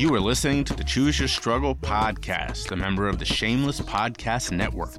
You are listening to the Choose Your Struggle podcast, a member of the Shameless Podcast Network.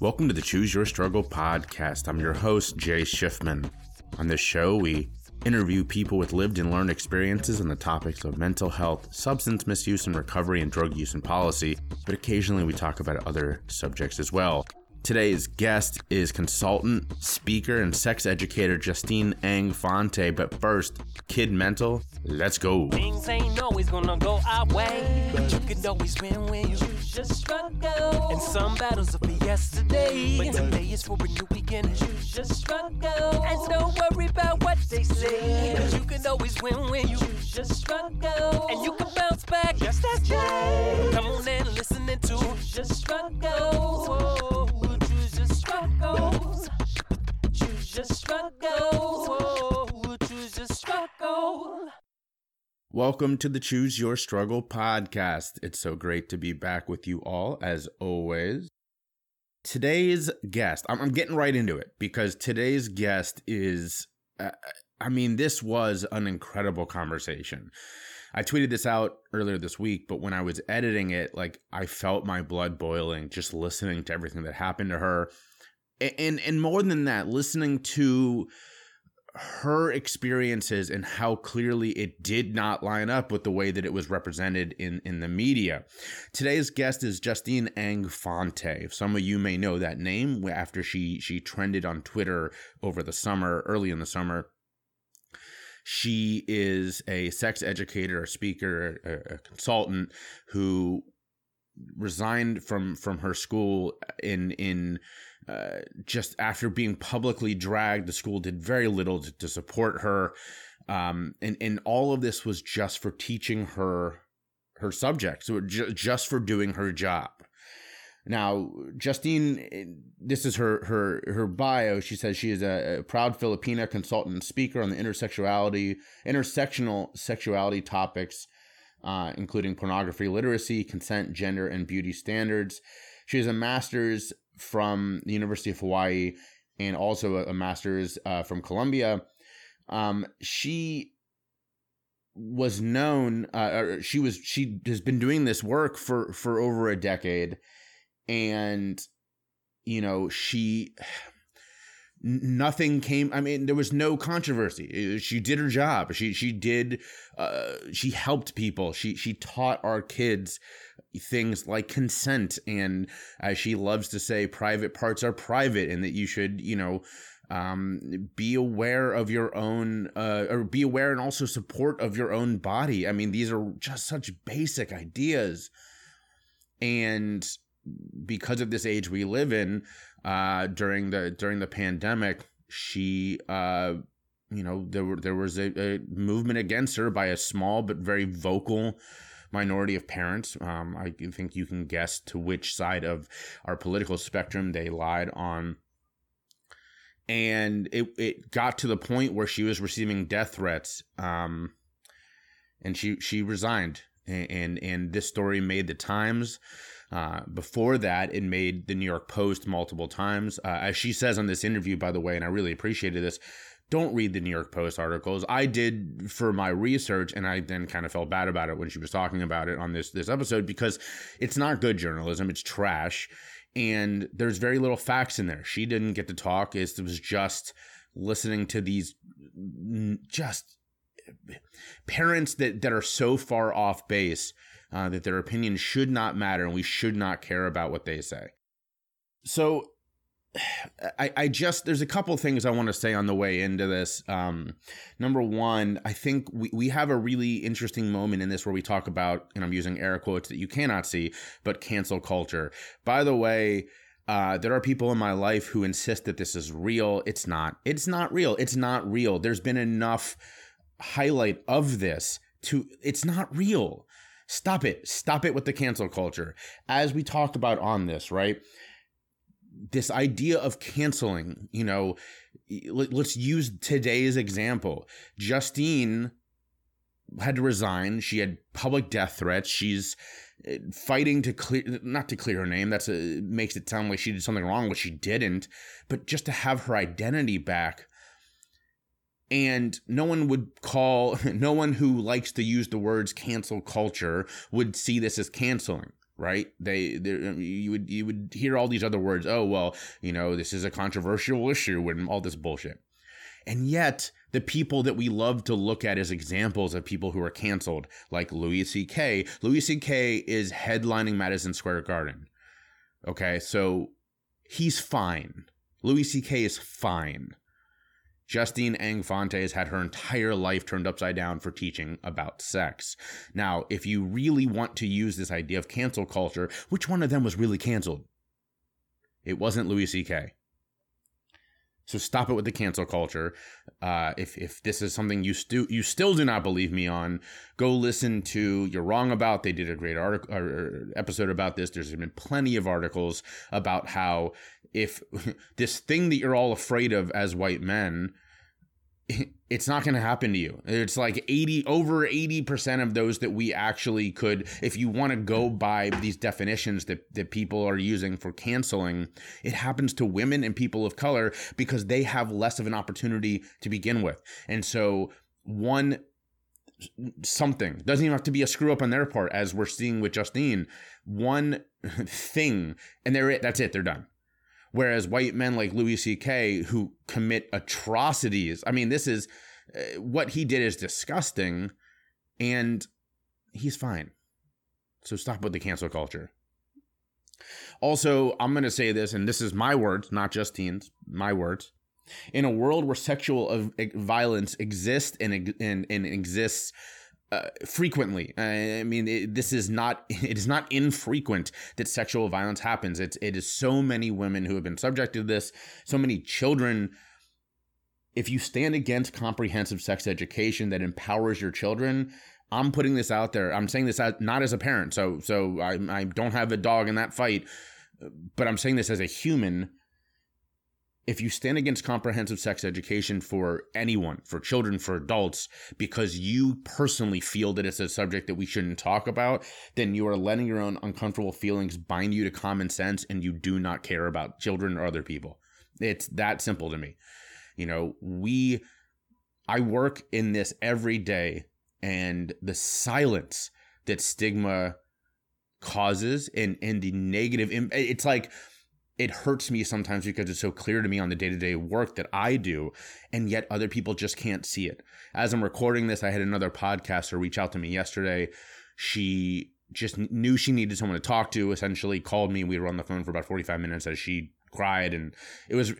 Welcome to the Choose Your Struggle podcast. I'm your host, Jay Schiffman. On this show, we interview people with lived and learned experiences on the topics of mental health, substance misuse and recovery, and drug use and policy, but occasionally we talk about other subjects as well. Today's guest is consultant, speaker, and sex educator Justine Ang Fonte, but first, Kid Mental, let's go. Things ain't always gonna go our way, but you can always win when you choose your struggle. And some battles will be yesterday, but today is for a new beginning. Choose your struggle, and don't worry about what they say, but you can always win when you choose your struggle. And you can bounce back, yes, that's Jay. Come on and listen to Choose Your Struggle. Welcome to the Choose Your Struggle podcast. It's so great to be back with you all, as always. Today's guest, I'm getting right into it, because today's guest is, this was an incredible conversation. I tweeted this out earlier this week, but when I was editing it, I felt my blood boiling just listening to everything that happened to her. And more than that, listening to her experiences and how clearly it did not line up with the way that it was represented in the media. Today's guest is Justine Ang Fonte. Some of you may know that name after she trended on Twitter over the summer, early in the summer. She is a sex educator, a speaker, a consultant who resigned from her school in just after being publicly dragged. The school did very little to support her. And all of this was just for teaching her subjects, so just for doing her job. Now, Justine, this is her bio. She says she is a proud Filipina consultant and speaker on the intersectional sexuality topics, including pornography literacy, consent, gender, and beauty standards. She has a master's from the University of Hawaii and also a master's from Columbia. She was known, she has been doing this work for over a decade. And, there was no controversy. She did her job. She she helped people. She taught our kids things like consent. And as she loves to say, private parts are private, and that you should, be aware of your own, or be aware and also support of your own body. I mean, these are just such basic ideas. And because of this age we live in, during the pandemic, there was a movement against her by a small but very vocal minority of parents. I think you can guess to which side of our political spectrum they lied on. And it got to the point where she was receiving death threats, and she resigned. And this story made the Times. Before that, it made the New York Post multiple times. As she says on this interview, by the way, and I really appreciated this, don't read the New York Post articles. I did for my research, and I then kind of felt bad about it when she was talking about it on this episode, because it's not good journalism. It's trash. And there's very little facts in there. She didn't get to talk. It was just listening to these just parents that are so far off base that their opinion should not matter, and we should not care about what they say. So I there's a couple things I want to say on the way into this. Number one, I think we have a really interesting moment in this where we talk about, and I'm using air quotes that you cannot see, but cancel culture. By the way, there are people in my life who insist that this is real. It's not. It's not real. It's not real. There's been enough highlight of this to, it's not real. Stop it. Stop it with the cancel culture. As we talked about on this, right? This idea of canceling, let's use today's example. Justine had to resign. She had public death threats. She's fighting not to clear her name. Makes it sound like she did something wrong, which she didn't, but just to have her identity back. And no one would call, no one who likes to use the words cancel culture would see this as canceling. Right? You would hear all these other words. Oh, well, you know, this is a controversial issue and all this bullshit. And yet the people that we love to look at as examples of people who are canceled, like Louis C.K. Louis C.K. is headlining Madison Square Garden. Okay. So he's fine. Louis C.K. is fine. Justine Ang Fonte has had her entire life turned upside down for teaching about sex. Now, if you really want to use this idea of cancel culture, which one of them was really canceled? It wasn't Louis C.K. So stop it with the cancel culture. If this is something you still do not believe me on, go listen to You're Wrong About. They did a great article or episode about this. There's been plenty of articles about how if this thing that you're all afraid of as white men, it's not going to happen to you. It's like over 80% of those that we actually could, if you want to go by these definitions that people are using for canceling, it happens to women and people of color because they have less of an opportunity to begin with. And so something doesn't even have to be a screw up on their part, as we're seeing with Justine, one thing, and that's it. They're done. Whereas white men like Louis C.K. who commit atrocities, I mean, this is what he did is disgusting, and he's fine. So stop with the cancel culture. Also, I'm going to say this, and this is my words, not Justine's, my words. In a world where sexual violence exists and exists frequently. I mean, it is not infrequent that sexual violence happens. It is so many women who have been subjected to this, so many children. If you stand against comprehensive sex education that empowers your children, I'm putting this out there. I'm saying this out, not as a parent. So I don't have a dog in that fight, but I'm saying this as a human. If you stand against comprehensive sex education for anyone, for children, for adults, because you personally feel that it's a subject that we shouldn't talk about, then you are letting your own uncomfortable feelings bind you to common sense, and you do not care about children or other people. It's that simple to me. You know, I work in this every day, and the silence that stigma causes and the negative, it's like, it hurts me sometimes because it's so clear to me on the day-to-day work that I do, and yet other people just can't see it. As I'm recording this, I had another podcaster reach out to me yesterday. She just knew she needed someone to talk to, essentially called me. We were on the phone for about 45 minutes as she cried, and it was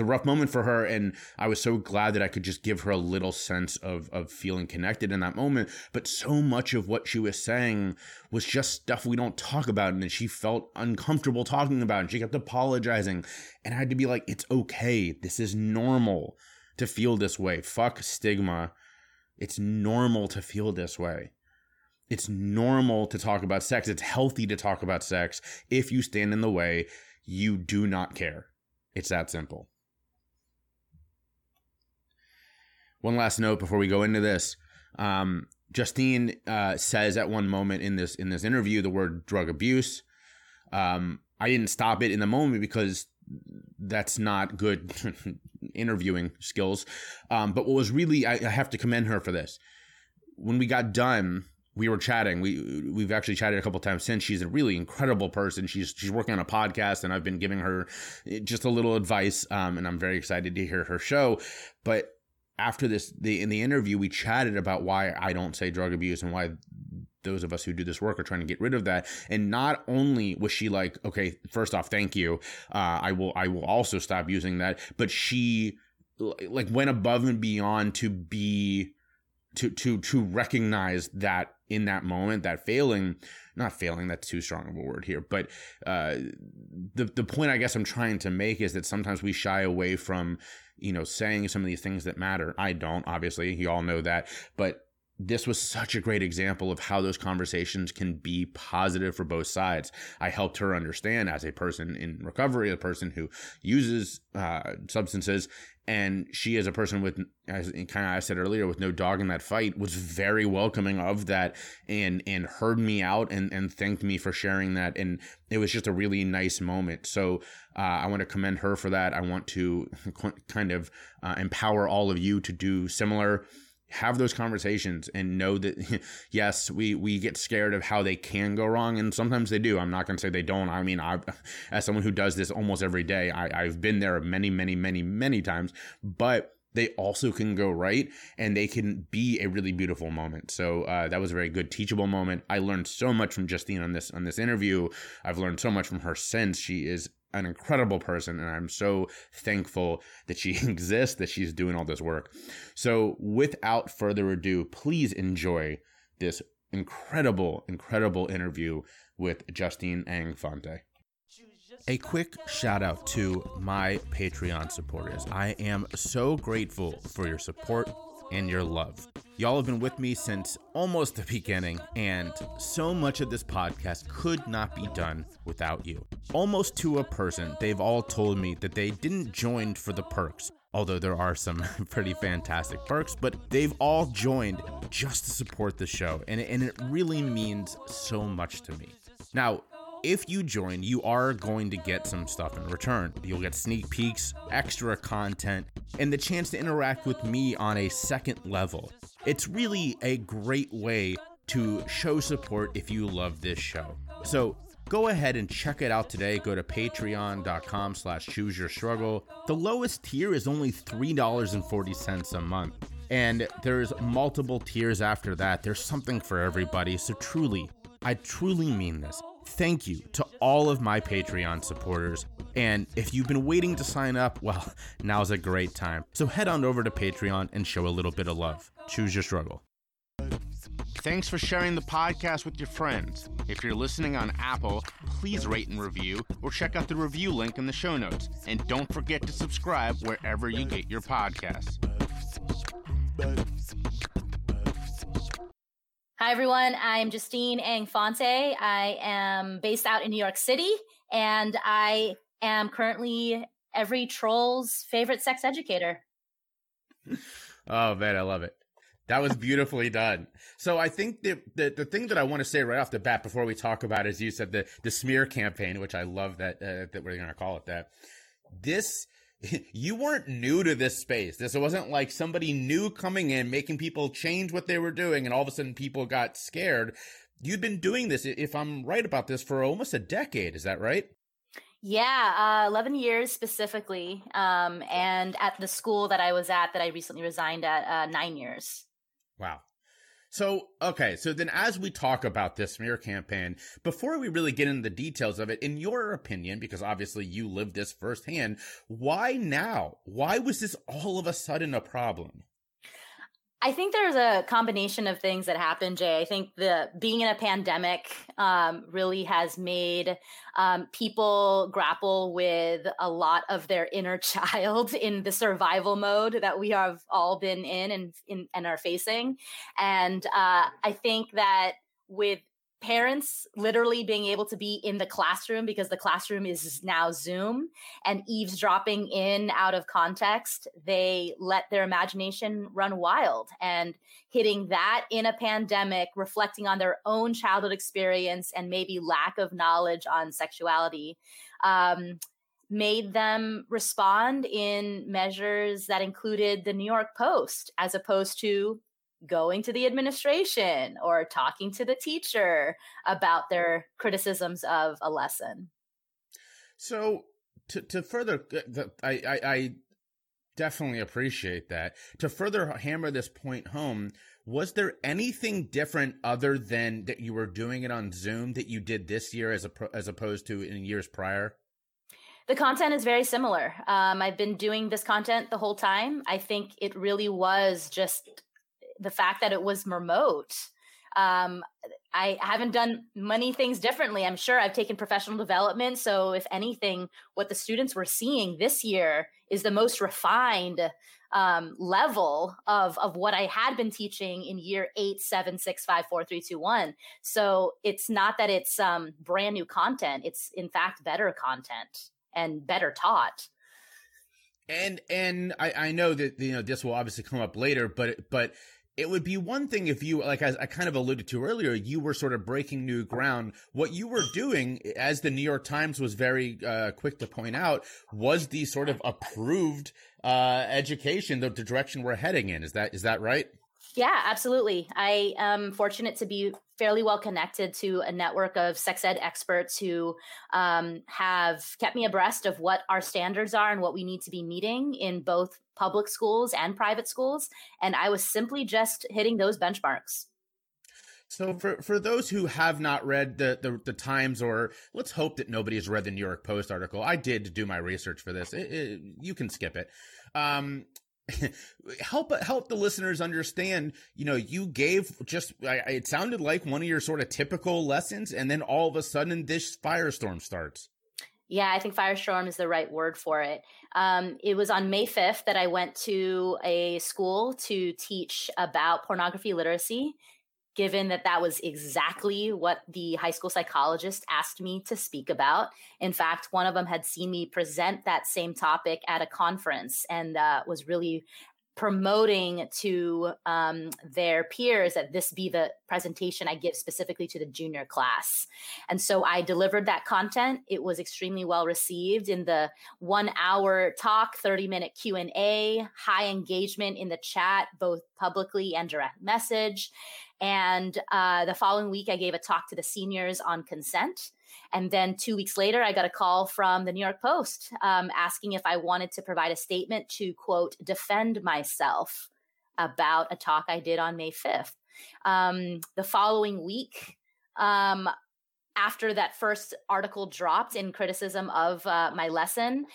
a rough moment for her, and I was so glad that I could just give her a little sense of feeling connected in that moment. But so much of what she was saying was just stuff we don't talk about, and she felt uncomfortable talking about, and she kept apologizing. And I had to be like, it's okay. This is normal to feel this way. Fuck stigma. It's normal to feel this way. It's normal to talk about sex. It's healthy to talk about sex. If you stand in the way, you do not care. It's that simple. One last note before we go into this. Justine says at one moment in this interview the word drug abuse. I didn't stop it in the moment because that's not good interviewing skills. But what was really, I have to commend her for this. When we got done, we were chatting. We've actually chatted a couple times since. She's a really incredible person. She's working on a podcast, and I've been giving her just a little advice, and I'm very excited to hear her show. But after this, in the interview, we chatted about why I don't say drug abuse and why those of us who do this work are trying to get rid of that. And not only was she like, okay, first off, thank you. I will also stop using that. But she like went above and beyond to recognize that in that moment, that failing, that's too strong of a word here. But the point I guess I'm trying to make is that sometimes we shy away from, you know, saying some of these things that matter. I don't, obviously, you all know that. But this was such a great example of how those conversations can be positive for both sides. I helped her understand, as a person in recovery, a person who uses substances, and she, as a person with, as kind of I said earlier, with no dog in that fight, was very welcoming of that and heard me out and thanked me for sharing that. And it was just a really nice moment. So I want to commend her for that. I want to kind of empower all of you to do similar. Have those conversations and know that, yes, we get scared of how they can go wrong. And sometimes they do. I'm not going to say they don't. I mean, as someone who does this almost every day, I've been there many times. But they also can go right, and they can be a really beautiful moment. So that was a very good teachable moment. I learned so much from Justine on this interview. I've learned so much from her since. She is an incredible person, and I'm so thankful that she exists, that she's doing all this work. So without further ado, please enjoy this incredible, incredible interview with Justine Ang Fonte. A quick shout out to my Patreon supporters. I am so grateful for your support and your love. Y'all have been with me since almost the beginning, and so much of this podcast could not be done without you. Almost to a person, they've all told me that they didn't join for the perks, although there are some pretty fantastic perks, but they've all joined just to support the show, and it really means so much to me. Now, if you join, you are going to get some stuff in return. You'll get sneak peeks, extra content, and the chance to interact with me on a second level. It's really a great way to show support if you love this show. So go ahead and check it out today. Go to patreon.com/chooseyourstruggle. The lowest tier is only $3.40 a month. And there's multiple tiers after that. There's something for everybody. So truly, I truly mean this. Thank you to all of my Patreon supporters. And if you've been waiting to sign up, well, now's a great time. So head on over to Patreon and show a little bit of love. Choose your struggle. Thanks for sharing the podcast with your friends. If you're listening on Apple, please rate and review, or check out the review link in the show notes. And don't forget to subscribe wherever you get your podcasts. Hi, everyone. I'm Justine Ang Fonte. I am based out in New York City, and I am currently every troll's favorite sex educator. Oh, man, I love it. That was beautifully done. So I think the thing that I want to say right off the bat before we talk about, as you said, the smear campaign, which I love that we're going to call it that. You weren't new to this space. This wasn't like somebody new coming in, making people change what they were doing, and all of a sudden people got scared. You'd been doing this, if I'm right about this, for almost a decade. Is that right? Yeah, 11 years specifically. And at the school that I was at, that I recently resigned at, 9 years. Wow. So, okay. So then as we talk about this smear campaign, before we really get into the details of it, in your opinion, because obviously you lived this firsthand, why now? Why was this all of a sudden a problem? I think there's a combination of things that happened, Jay. I think being in a pandemic really has made people grapple with a lot of their inner child in the survival mode that we have all been in and are facing. And I think that with parents literally being able to be in the classroom, because the classroom is now Zoom, and eavesdropping in out of context, they let their imagination run wild. And hitting that in a pandemic, reflecting on their own childhood experience and maybe lack of knowledge on sexuality, made them respond in measures that included the New York Post, as opposed to going to the administration or talking to the teacher about their criticisms of a lesson. So to further, I definitely appreciate that. To further hammer this point home, was there anything different other than that you were doing it on Zoom that you did this year as opposed to in years prior? The content is very similar. I've been doing this content the whole time. I think it really was just the fact that it was remote. I haven't done many things differently. I'm sure I've taken professional development. So if anything, what the students were seeing this year is the most refined level of what I had been teaching in year 8, 7, 6, 5, 4, 3, 2, 1. So it's not that it's brand new content. It's in fact better content and better taught. And I know that, you know, this will obviously come up later, but it would be one thing if you, like, as I kind of alluded to earlier, you were sort of breaking new ground. What you were doing, as the New York Times was very quick to point out, was the sort of approved education, the direction we're heading in. Is that right? Yeah, absolutely. I am fortunate to be fairly well connected to a network of sex ed experts who have kept me abreast of what our standards are and what we need to be meeting in both public schools and private schools. And I was simply just hitting those benchmarks. So for those who have not read the Times, or let's hope that nobody has read the New York Post article. I did do my research for this. You can skip it. Help the listeners understand, you know, you gave just, it sounded like one of your sort of typical lessons, and then all of a sudden this firestorm starts. Yeah, I think firestorm is the right word for it. It was on May 5th that I went to a school to teach about pornography literacy, given that that was exactly what the high school psychologist asked me to speak about. In fact, one of them had seen me present that same topic at a conference and was really promoting to their peers that this be the presentation I give specifically to the junior class. And so I delivered that content. It was extremely well received in the 1-hour talk, 30-minute Q&A, high engagement in the chat, both publicly and direct message. And the following week, I gave a talk to the seniors on consent. And then 2 weeks later, I got a call from the New York Post asking if I wanted to provide a statement to, quote, defend myself about a talk I did on May 5th. The following week, after that first article dropped in criticism of my lesson,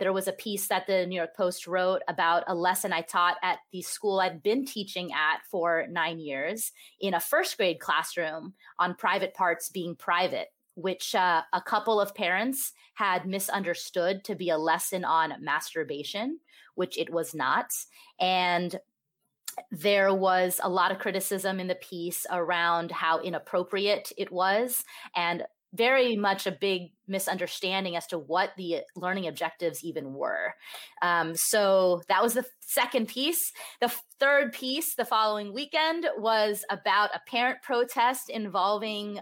there was a piece that the New York Post wrote about a lesson I taught at the school I've been teaching at for 9 years in a first grade classroom on private parts being private, which a couple of parents had misunderstood to be a lesson on masturbation, which it was not. And there was a lot of criticism in the piece around how inappropriate it was, and very much a big misunderstanding as to what the learning objectives even were. So that was the second piece. The third piece the following weekend was about a parent protest involving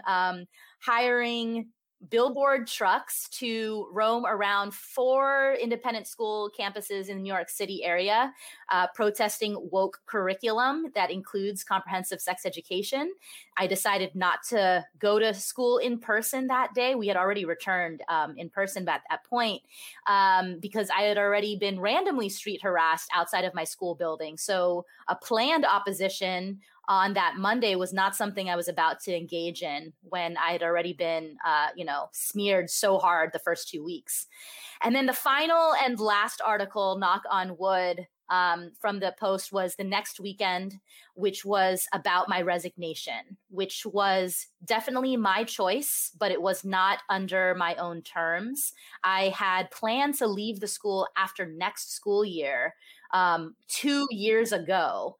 hiring billboard trucks to roam around 4 independent school campuses in the New York City area, protesting woke curriculum that includes comprehensive sex education. I decided not to go to school in person that day. We had already returned in person at that point because I had already been randomly street harassed outside of my school building. So a planned opposition on that Monday was not something I was about to engage in when I had already been, smeared so hard the first 2 weeks. And then the final and last article, knock on wood, from the Post was the next weekend, which was about my resignation, which was definitely my choice, but it was not under my own terms. I had planned to leave the school after next school year, 2 years ago,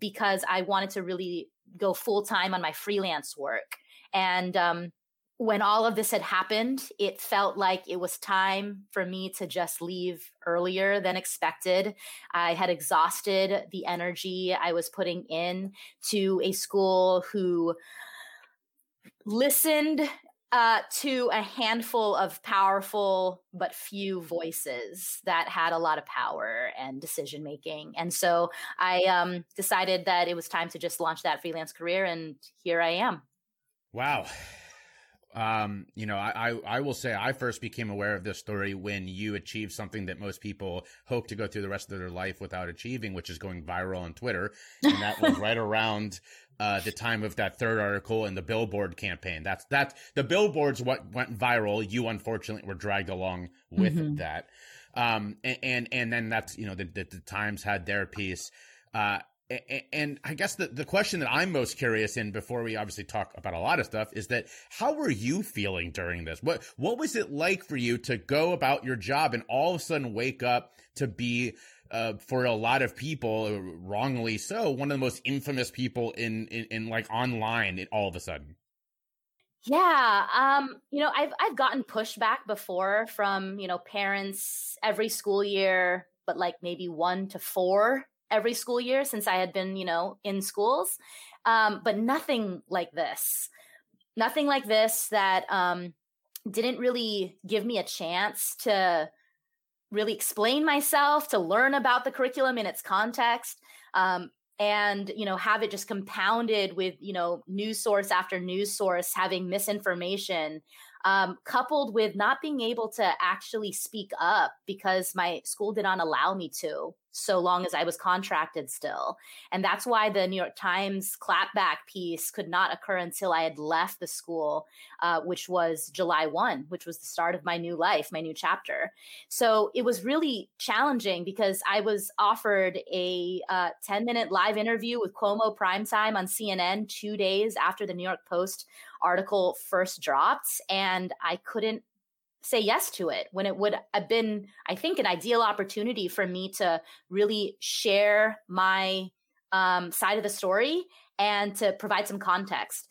because I wanted to really go full time on my freelance work. And when all of this had happened, it felt like it was time for me to just leave earlier than expected. I had exhausted the energy I was putting in to a school who listened to a handful of powerful but few voices that had a lot of power and decision-making. And so I decided that it was time to just launch that freelance career, and here I am. Wow. I will say I first became aware of this story when you achieved something that most people hope to go through the rest of their life without achieving, which is going viral on Twitter. And that was right around the time of that third article and the billboard campaign. That's the billboards what went viral. You unfortunately were dragged along with that. And then that's, the Times had their piece. And I guess the question that I'm most curious in before we obviously talk about a lot of stuff is that how were you feeling during this? What was it like for you to go about your job and all of a sudden wake up to be for a lot of people, wrongly so, one of the most infamous people in like online all of a sudden. Yeah. You know, I've gotten pushback before from, you know, parents every school year, but like maybe 1 to 4 every school year since I had been, you know, in schools. But nothing like this, that didn't really give me a chance to really explain myself, to learn about the curriculum in its context. And, you know, have it just compounded with, you know, news source after news source, having misinformation, coupled with not being able to actually speak up because my school did not allow me to, so long as I was contracted still. And that's why the New York Times clapback piece could not occur until I had left the school, which was July 1, which was the start of my new life, my new chapter. So it was really challenging because I was offered a 10-minute live interview with Cuomo primetime on CNN 2 days after the New York Post article first dropped, and I couldn't say yes to it when it would have been, I think, an ideal opportunity for me to really share my side of the story and to provide some context.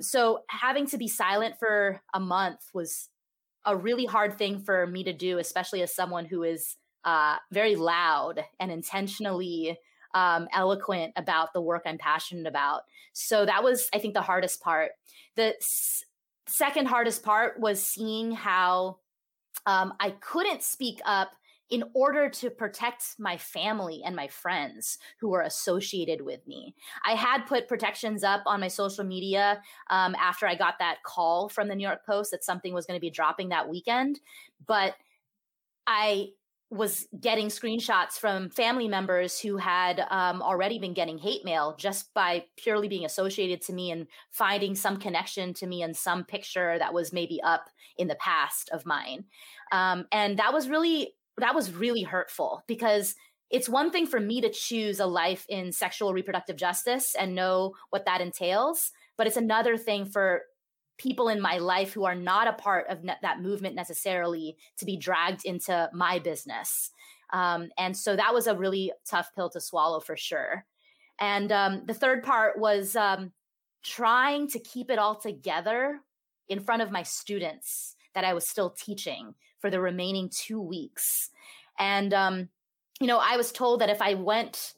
So having to be silent for a month was a really hard thing for me to do, especially as someone who is very loud and intentionally eloquent about the work I'm passionate about. So that was, I think, the hardest part. The second hardest part was seeing how I couldn't speak up in order to protect my family and my friends who were associated with me. I had put protections up on my social media after I got that call from the New York Post that something was going to be dropping that weekend, but I was getting screenshots from family members who had already been getting hate mail just by purely being associated to me and finding some connection to me in some picture that was maybe up in the past of mine. And that was really hurtful, because it's one thing for me to choose a life in sexual reproductive justice and know what that entails, but it's another thing for people in my life who are not a part of that movement necessarily to be dragged into my business. And so that was a really tough pill to swallow for sure. And the third part was trying to keep it all together in front of my students that I was still teaching for the remaining 2 weeks. And, you know, I was told that if I went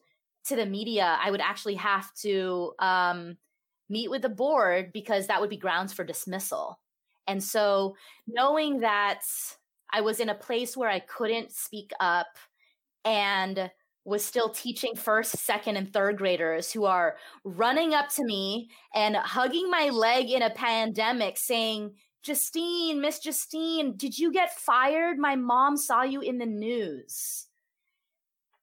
to the media, I would actually have to meet with the board because that would be grounds for dismissal. And so knowing that I was in a place where I couldn't speak up and was still teaching 1st, 2nd, and 3rd graders who are running up to me and hugging my leg in a pandemic saying, "Justine, Miss Justine, did you get fired? My mom saw you in the news."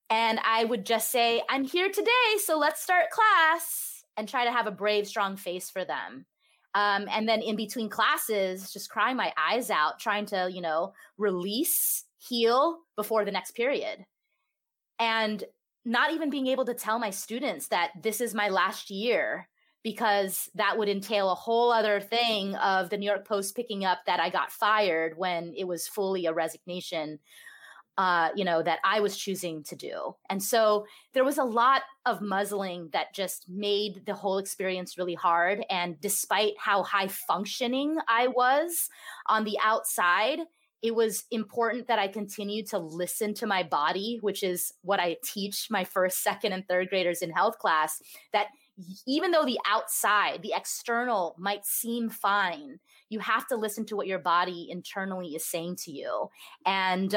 And I would just say, "I'm here today, so let's start class," and try to have a brave, strong face for them. And then in between classes, just crying my eyes out, trying to, you know, release, heal before the next period. And not even being able to tell my students that this is my last year, because that would entail a whole other thing of the New York Post picking up that I got fired when it was fully a resignation, you know, that I was choosing to do. And so there was a lot of muzzling that just made the whole experience really hard. And despite how high functioning I was on the outside, it was important that I continue to listen to my body, which is what I teach my 1st, 2nd, and 3rd graders in health class, that even though the outside, the external might seem fine, you have to listen to what your body internally is saying to you. And,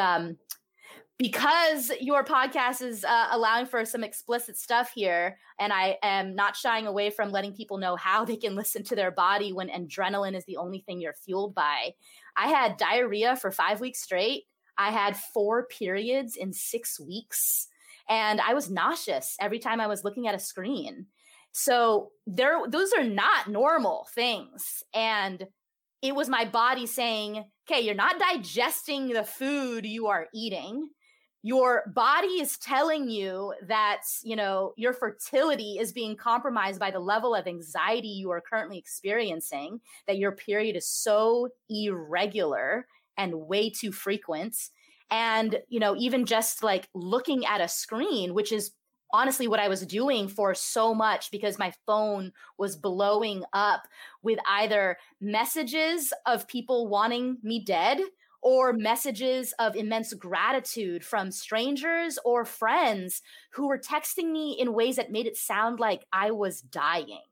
because your podcast is allowing for some explicit stuff here, and I am not shying away from letting people know how they can listen to their body when adrenaline is the only thing you're fueled by, I had diarrhea for 5 weeks straight. I had 4 periods in 6 weeks, and I was nauseous every time I was looking at a screen. So those are not normal things. And it was my body saying, okay, you're not digesting the food you are eating. Your body is telling you that, you know, your fertility is being compromised by the level of anxiety you are currently experiencing, that your period is so irregular and way too frequent, And, you know, even just like looking at a screen, which is honestly what I was doing for so much, because my phone was blowing up with either messages of people wanting me dead or messages of immense gratitude from strangers or friends who were texting me in ways that made it sound like I was dying.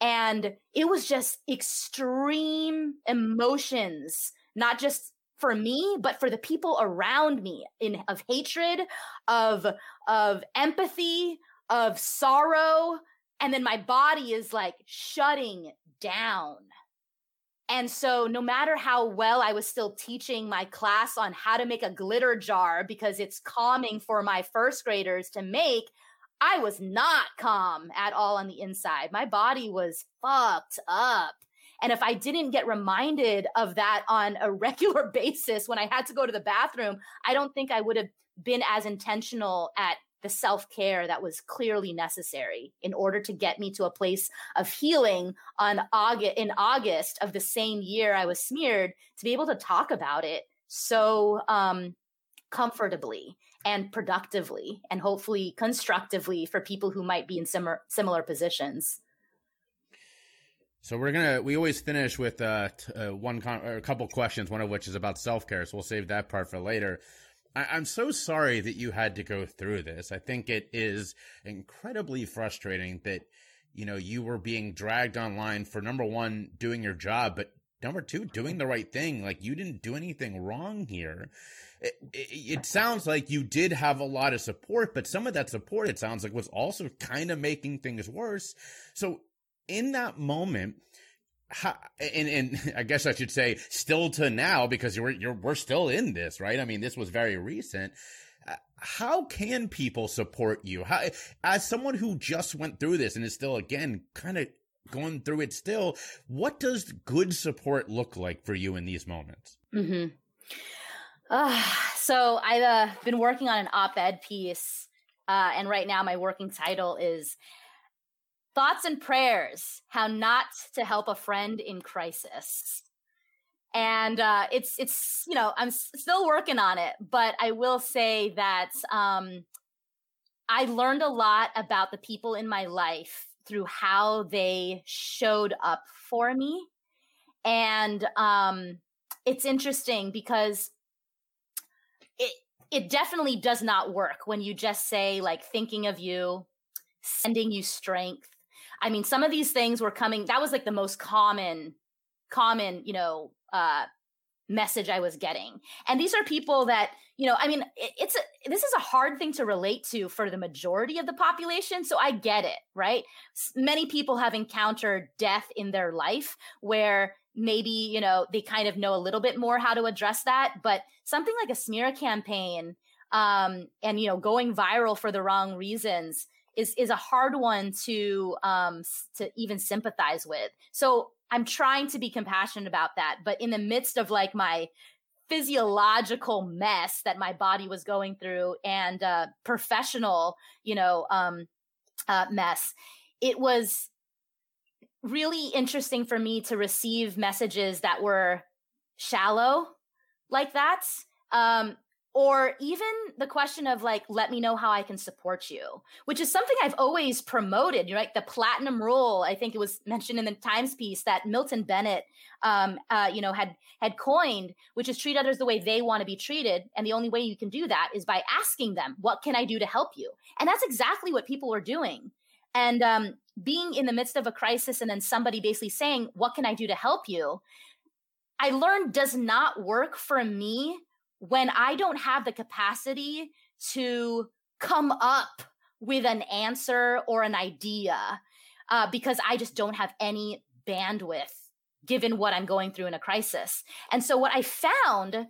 And it was just extreme emotions, not just for me, but for the people around me, of hatred, of empathy, of sorrow. And then my body is like shutting down. And so no matter how well I was still teaching my class on how to make a glitter jar because it's calming for my first graders to make, I was not calm at all on the inside. My body was fucked up. And if I didn't get reminded of that on a regular basis when I had to go to the bathroom, I don't think I would have been as intentional at the self-care that was clearly necessary in order to get me to a place of healing in August of the same year I was smeared, to be able to talk about it so comfortably and productively and hopefully constructively for people who might be in similar positions. So we always finish with a couple questions, one of which is about self-care. So we'll save that part for later. I'm so sorry that you had to go through this. I think it is incredibly frustrating that, you know, you were being dragged online for, number one, doing your job, but number two, doing the right thing. Like, you didn't do anything wrong here. It sounds like you did have a lot of support, but some of that support, it sounds like, was also kind of making things worse. So in that moment, and I guess I should say still to now, because we're still in this, right? I mean, this was very recent. How can people support you? How, as someone who just went through this and is still, again, kind of going through it still, what does good support look like for you in these moments? Mm-hmm. So I've been working on an op-ed piece, and right now my working title is Thoughts and Prayers, How Not to Help a Friend in Crisis. And it's you know, I'm still working on it, but I will say that I learned a lot about the people in my life through how they showed up for me. And it's interesting because it definitely does not work when you just say, like, thinking of you, sending you strength. I mean, some of these things were coming, that was like the most common, you know, message I was getting. And these are people that, you know, I mean, this is a hard thing to relate to for the majority of the population. So I get it, right? Many people have encountered death in their life where maybe, you know, they kind of know a little bit more how to address that, but something like a smear campaign, and, you know, going viral for the wrong reasons is a hard one to even sympathize with. So I'm trying to be compassionate about that. But in the midst of like my physiological mess that my body was going through and professional, you know, mess, it was really interesting for me to receive messages that were shallow like that. Or even the question of like, let me know how I can support you, which is something I've always promoted, right? The platinum rule. I think it was mentioned in the Times piece that Milton Bennett, you know, had coined, which is treat others the way they want to be treated. And the only way you can do that is by asking them, what can I do to help you? And that's exactly what people were doing. And being in the midst of a crisis and then somebody basically saying, what can I do to help you? I learned does not work for me when I don't have the capacity to come up with an answer or an idea, because I just don't have any bandwidth given what I'm going through in a crisis. And so what I found,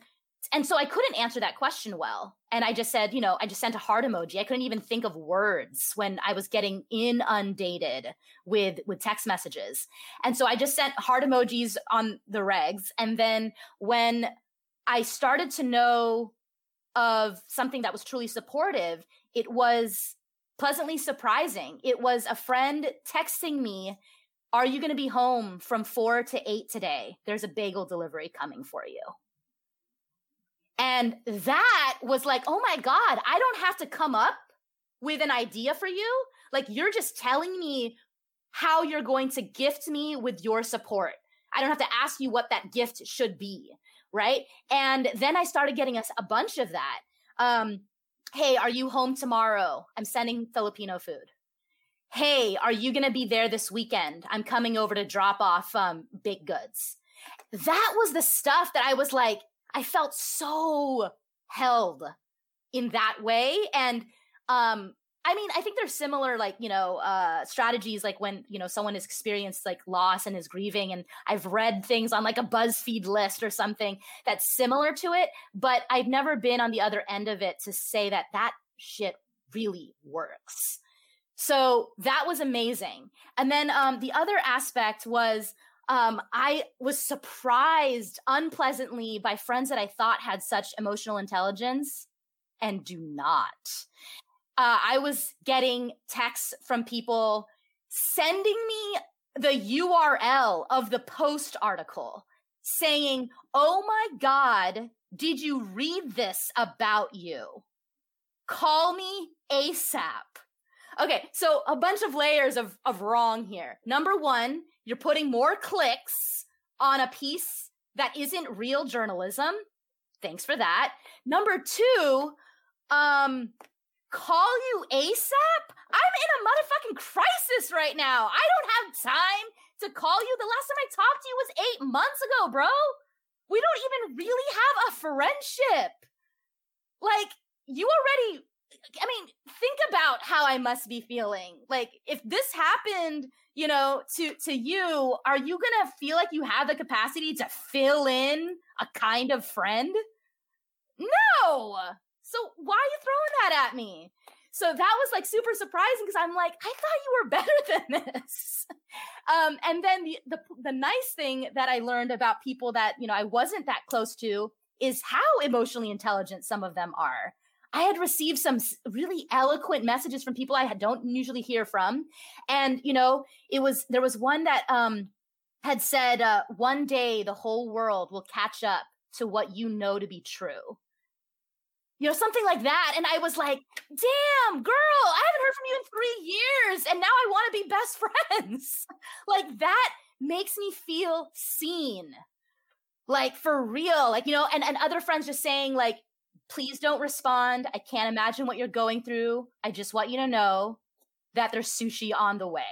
and so I couldn't answer that question well. And I just said, you know, I just sent a heart emoji. I couldn't even think of words when I was getting inundated with text messages. And so I just sent heart emojis on the regs. And then when I started to know of something that was truly supportive, it was pleasantly surprising. It was a friend texting me, are you going to be home from 4 to 8 today? There's a bagel delivery coming for you. And that was like, oh my God, I don't have to come up with an idea for you. Like, you're just telling me how you're going to gift me with your support. I don't have to ask you what that gift should be, right? And then I started getting a bunch of that. Hey, are you home tomorrow? I'm sending Filipino food. Hey, are you going to be there this weekend? I'm coming over to drop off baked goods. That was the stuff that I was like, I felt so held in that way. And I mean, I think there's similar, like, you know, strategies, like when, you know, someone has experienced like loss and is grieving. And I've read things on like a BuzzFeed list or something that's similar to it, but I've never been on the other end of it to say that that shit really works. So that was amazing. And then the other aspect was I was surprised unpleasantly by friends that I thought had such emotional intelligence and do not. I was getting texts from people sending me the URL of the Post article saying, oh my God, did you read this about you? Call me ASAP. Okay, so a bunch of layers of wrong here. Number one, you're putting more clicks on a piece that isn't real journalism. Thanks for that. Number two, call you ASAP? I'm in a motherfucking crisis right now. I don't have time to call you. The last time I talked to you was 8 months ago, bro. We don't even really have a friendship. Like, you already, I mean, think about how I must be feeling. Like, if this happened, you know, to you, are you going to feel like you have the capacity to fill in a kind of friend? No! So why are you throwing that at me? So that was like super surprising because I'm like, I thought you were better than this. And then the nice thing that I learned about people that, you know, I wasn't that close to is how emotionally intelligent some of them are. I had received some really eloquent messages from people I don't usually hear from. And, you know, there was one that had said, one day the whole world will catch up to what you know to be true. You know, something like that. And I was like, damn, girl, I haven't heard from you in 3 years. And now I want to be best friends. Like, that makes me feel seen. Like, for real. Like, you know, and other friends just saying like, please don't respond. I can't imagine what you're going through. I just want you to know that there's sushi on the way.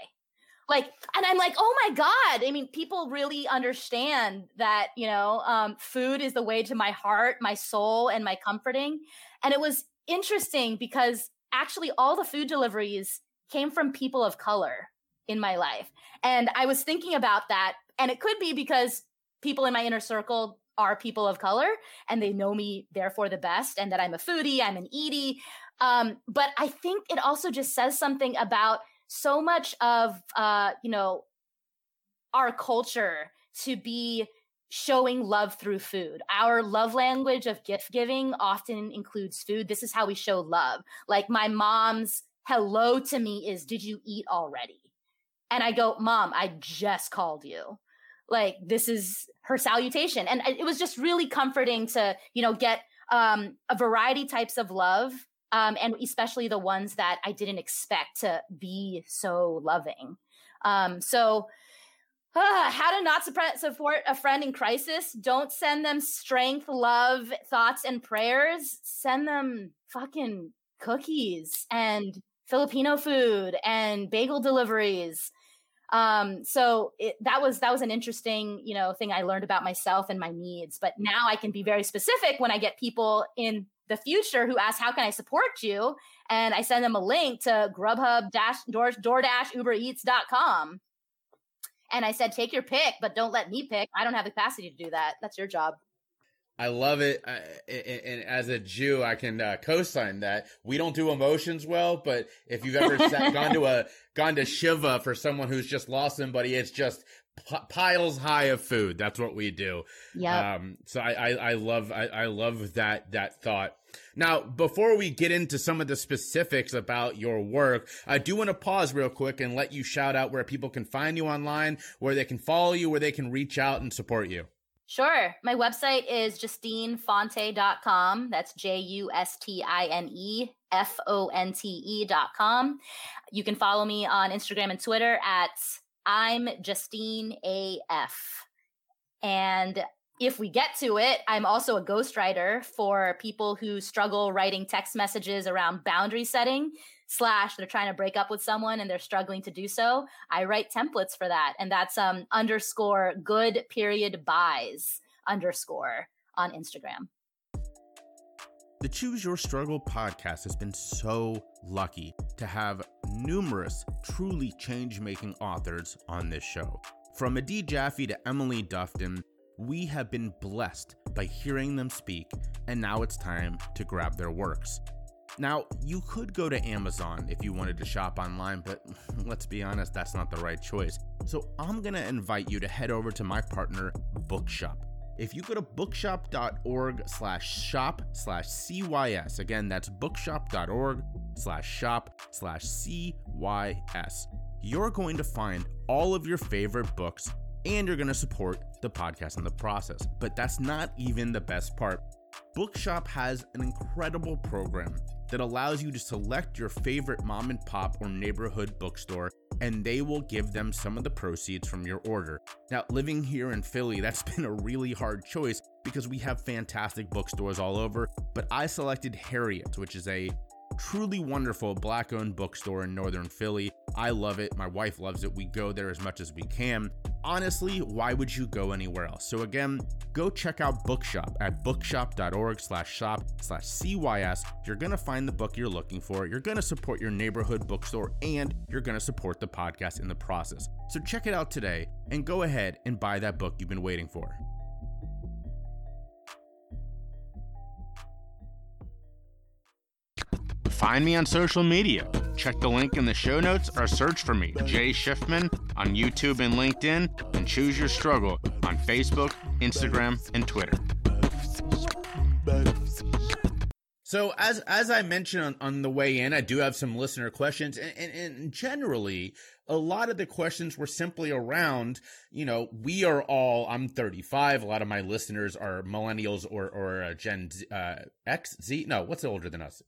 Like, and I'm like, oh my God. I mean, people really understand that, you know, food is the way to my heart, my soul, and my comforting. And it was interesting because actually all the food deliveries came from people of color in my life. And I was thinking about that. And it could be because people in my inner circle are people of color and they know me therefore the best, and that I'm a foodie, I'm an eatie. But I think it also just says something about so much of, you know, our culture to be showing love through food. Our love language of gift giving often includes food. This is how we show love. Like, my mom's hello to me is, did you eat already? And I go, Mom, I just called you. Like, this is her salutation. And it was just really comforting to, you know, get a variety types of love, and especially the ones that I didn't expect to be so loving. So how to not support a friend in crisis. Don't send them strength, love, thoughts, and prayers. Send them fucking cookies and Filipino food and bagel deliveries. So that was an interesting, you know, thing I learned about myself and my needs, but now I can be very specific when I get people in the future who ask, how can I support you? And I send them a link to Grubhub, DoorDash, UberEats.com. And I said, take your pick, but don't let me pick. I don't have the capacity to do that. That's your job. I love it. And as a Jew, I can co-sign that. We don't do emotions well, but if you've ever gone to Shiva for someone who's just lost somebody, it's just piles high of food. That's what we do. Yeah. So I love that thought. Now, before we get into some of the specifics about your work, I do want to pause real quick and let you shout out where people can find you online, where they can follow you, where they can reach out and support you. Sure. My website is justinefonte.com. That's JustineFonte.com. You can follow me on Instagram and Twitter at I'm Justine AF. And if we get to it, I'm also a ghostwriter for people who struggle writing text messages around boundary setting, / they're trying to break up with someone and they're struggling to do so. I write templates for that. And that's _good_buys_ on Instagram. The Choose Your Struggle podcast has been so lucky to have numerous truly change-making authors on this show. From Adi Jaffe to Emily Dufton, we have been blessed by hearing them speak, and now it's time to grab their works. Now, you could go to Amazon if you wanted to shop online, but let's be honest, that's not the right choice. So I'm going to invite you to head over to my partner, Bookshop. If you go to bookshop.org/shop/CYS, again, that's bookshop.org/shop/CYS, you're going to find all of your favorite books, and you're going to support the podcast in the process. But that's not even the best part. Bookshop has an incredible program that allows you to select your favorite mom and pop or neighborhood bookstore, and they will give them some of the proceeds from your order. Now, living here in Philly, that's been a really hard choice because we have fantastic bookstores all over, but I selected Harriet's, which is a truly wonderful Black-owned bookstore in northern Philly. I love it. My wife loves it. We go there as much as we can. Honestly, why would you go anywhere else? So again, go check out Bookshop at bookshop.org/shop/CYS. You're going to find the book you're looking for. You're going to support your neighborhood bookstore, and you're going to support the podcast in the process. So check it out today and go ahead and buy that book you've been waiting for. Find me on social media. Check the link in the show notes or search for me, Jay Schiffman, on YouTube and LinkedIn, and Choose Your Struggle on Facebook, Instagram, and Twitter. So as I mentioned on the way in, I do have some listener questions, and generally, a lot of the questions were simply around, you know, I'm 35. A lot of my listeners are millennials or Gen X, Z. No, what's older than us?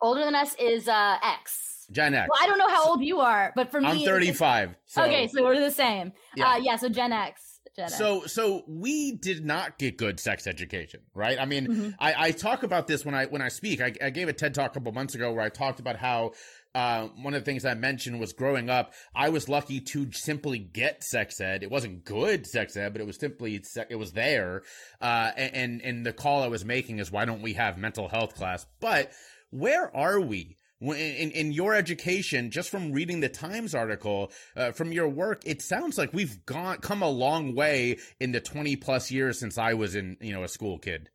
Older than us is X. Gen X. Well, I don't know how old you are, but for me, I'm 35. So. Okay, so we're the same. Yeah, so Gen X. So we did not get good sex education, right? I mean, mm-hmm. I talk about this when I speak. I gave a TED Talk a couple months ago where I talked about how one of the things I mentioned was growing up, I was lucky to simply get sex ed. It wasn't good sex ed, but it was simply it was there. And the call I was making is, why don't we have mental health class? But where are we in your education? Just from reading the Times article, from your work, it sounds like we've come a long way in the 20 plus years since I was a school kid.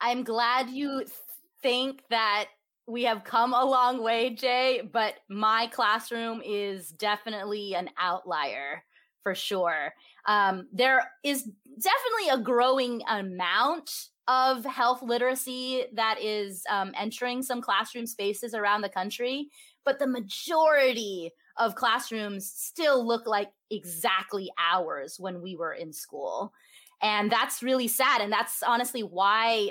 I'm glad you think that we have come a long way, Jay, but my classroom is definitely an outlier for sure. There is definitely a growing amount of health literacy that is entering some classroom spaces around the country, but the majority of classrooms still look like exactly ours when we were in school. And that's really sad. And that's honestly why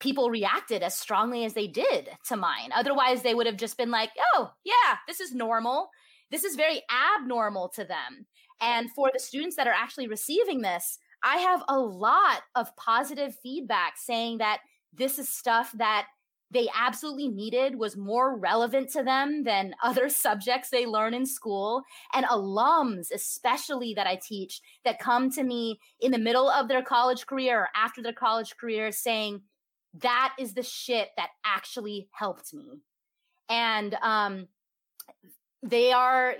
people reacted as strongly as they did to mine. Otherwise, they would have just been like, oh, yeah, this is normal. This is very abnormal to them. And for the students that are actually receiving this, I have a lot of positive feedback saying that this is stuff that they absolutely needed, was more relevant to them than other subjects they learn in school. And alums, especially that I teach, that come to me in the middle of their college career or after their college career saying, that is the shit that actually helped me. And they are,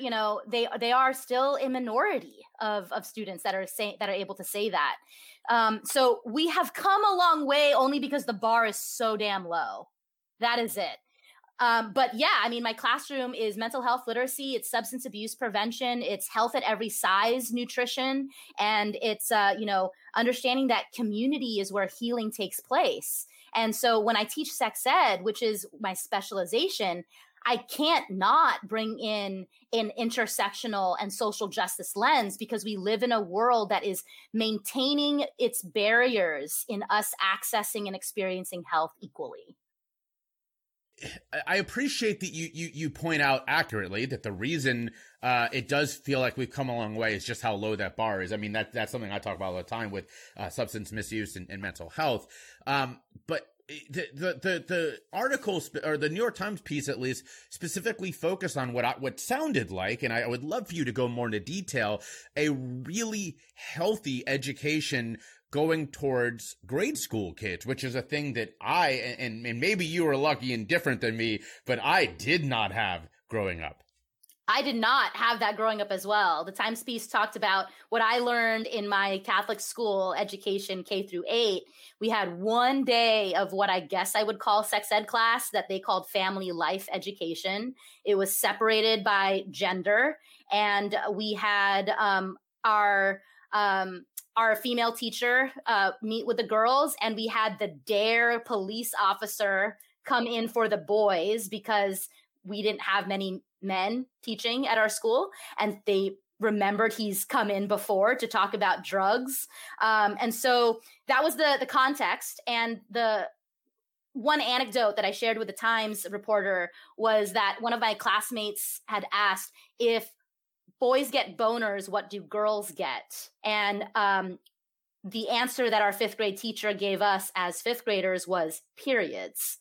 they are still a minority of students that are able to say that. So we have come a long way only because the bar is so damn low. That is it. But yeah, I mean, my classroom is mental health literacy, it's substance abuse prevention, it's health at every size, nutrition, and it's understanding that community is where healing takes place. And so when I teach sex ed, which is my specialization, I can't not bring in an intersectional and social justice lens because we live in a world that is maintaining its barriers in us accessing and experiencing health equally. I appreciate that you point out accurately that the reason it does feel like we've come a long way is just how low that bar is. I mean, that's something I talk about all the time with substance misuse and mental health. But the articles or the New York Times piece, at least, specifically focused on what sounded like, and I would love for you to go more into detail, a really healthy education going towards grade school kids, which is a thing that I, and maybe you were lucky and different than me, but I did not have growing up. I did not have that growing up as well. The Times piece talked about what I learned in my Catholic school education, K-8. We had one day of what I guess I would call sex ed class that they called family life education. It was separated by gender. And we had our female teacher meet with the girls, and we had the DARE police officer come in for the boys because we didn't have many men teaching at our school. And they remembered he's come in before to talk about drugs. And so that was the context. And the one anecdote that I shared with the Times reporter was that one of my classmates had asked, if boys get boners, what do girls get? And the answer that our fifth grade teacher gave us as fifth graders was periods.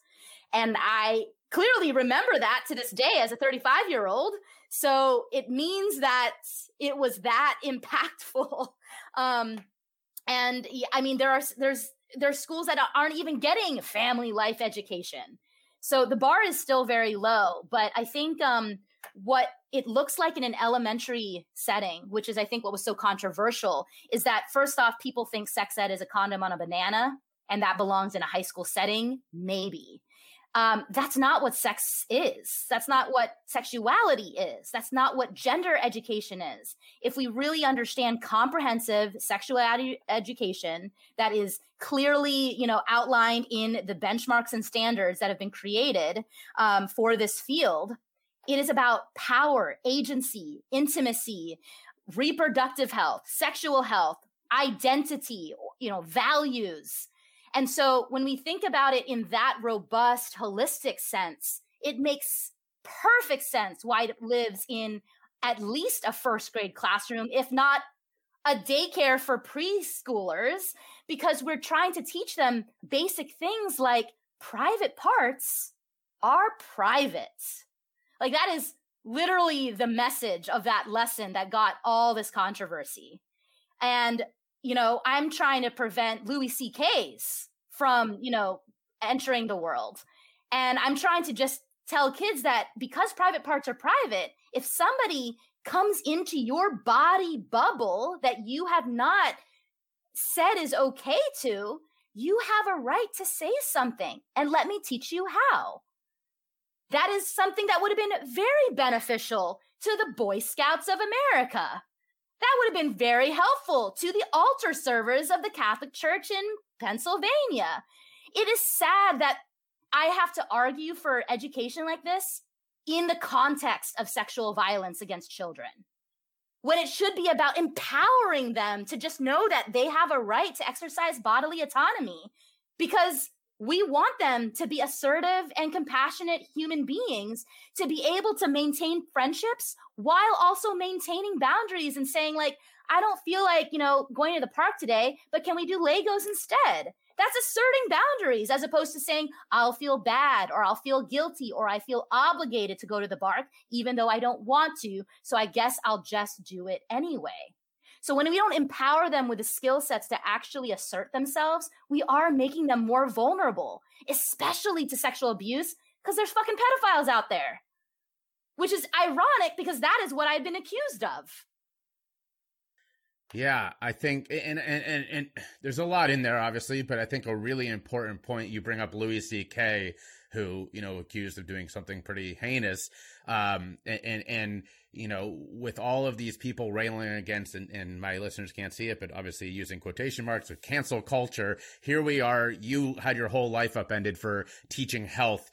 And I clearly remember that to this day as a 35-year-old. So it means that it was that impactful. And I mean, there's schools that aren't even getting family life education. So the bar is still very low, but I think what it looks like in an elementary setting, which is, I think, what was so controversial, is that first off, people think sex ed is a condom on a banana, and that belongs in a high school setting. Maybe. That's not what sex is. That's not what sexuality is. That's not what gender education is. If we really understand comprehensive sexuality education that is clearly, outlined in the benchmarks and standards that have been created for this field, it is about power, agency, intimacy, reproductive health, sexual health, identity, values. And so when we think about it in that robust, holistic sense, it makes perfect sense why it lives in at least a first grade classroom, if not a daycare for preschoolers, because we're trying to teach them basic things like private parts are private. Like, that is literally the message of that lesson that got all this controversy. And, I'm trying to prevent Louis C.K.'s from, entering the world. And I'm trying to just tell kids that because private parts are private, if somebody comes into your body bubble that you have not said is okay to, you have a right to say something. And let me teach you how. That is something that would have been very beneficial to the Boy Scouts of America. That would have been very helpful to the altar servers of the Catholic Church in Pennsylvania. It is sad that I have to argue for education like this in the context of sexual violence against children, when it should be about empowering them to just know that they have a right to exercise bodily autonomy, because we want them to be assertive and compassionate human beings, to be able to maintain friendships while also maintaining boundaries and saying, like, I don't feel like, going to the park today, but can we do Legos instead? That's asserting boundaries, as opposed to saying, I'll feel bad, or I'll feel guilty, or I feel obligated to go to the park, even though I don't want to. So I guess I'll just do it anyway. So when we don't empower them with the skill sets to actually assert themselves, we are making them more vulnerable, especially to sexual abuse, because there's fucking pedophiles out there, which is ironic because that is what I've been accused of. Yeah, I think, and there's a lot in there, obviously, but I think a really important point you bring up, Louis C.K., who, you know, accused of doing something pretty heinous. And you know, with all of these people railing against, and my listeners can't see it, but obviously using quotation marks with cancel culture, here we are. You had your whole life upended for teaching health.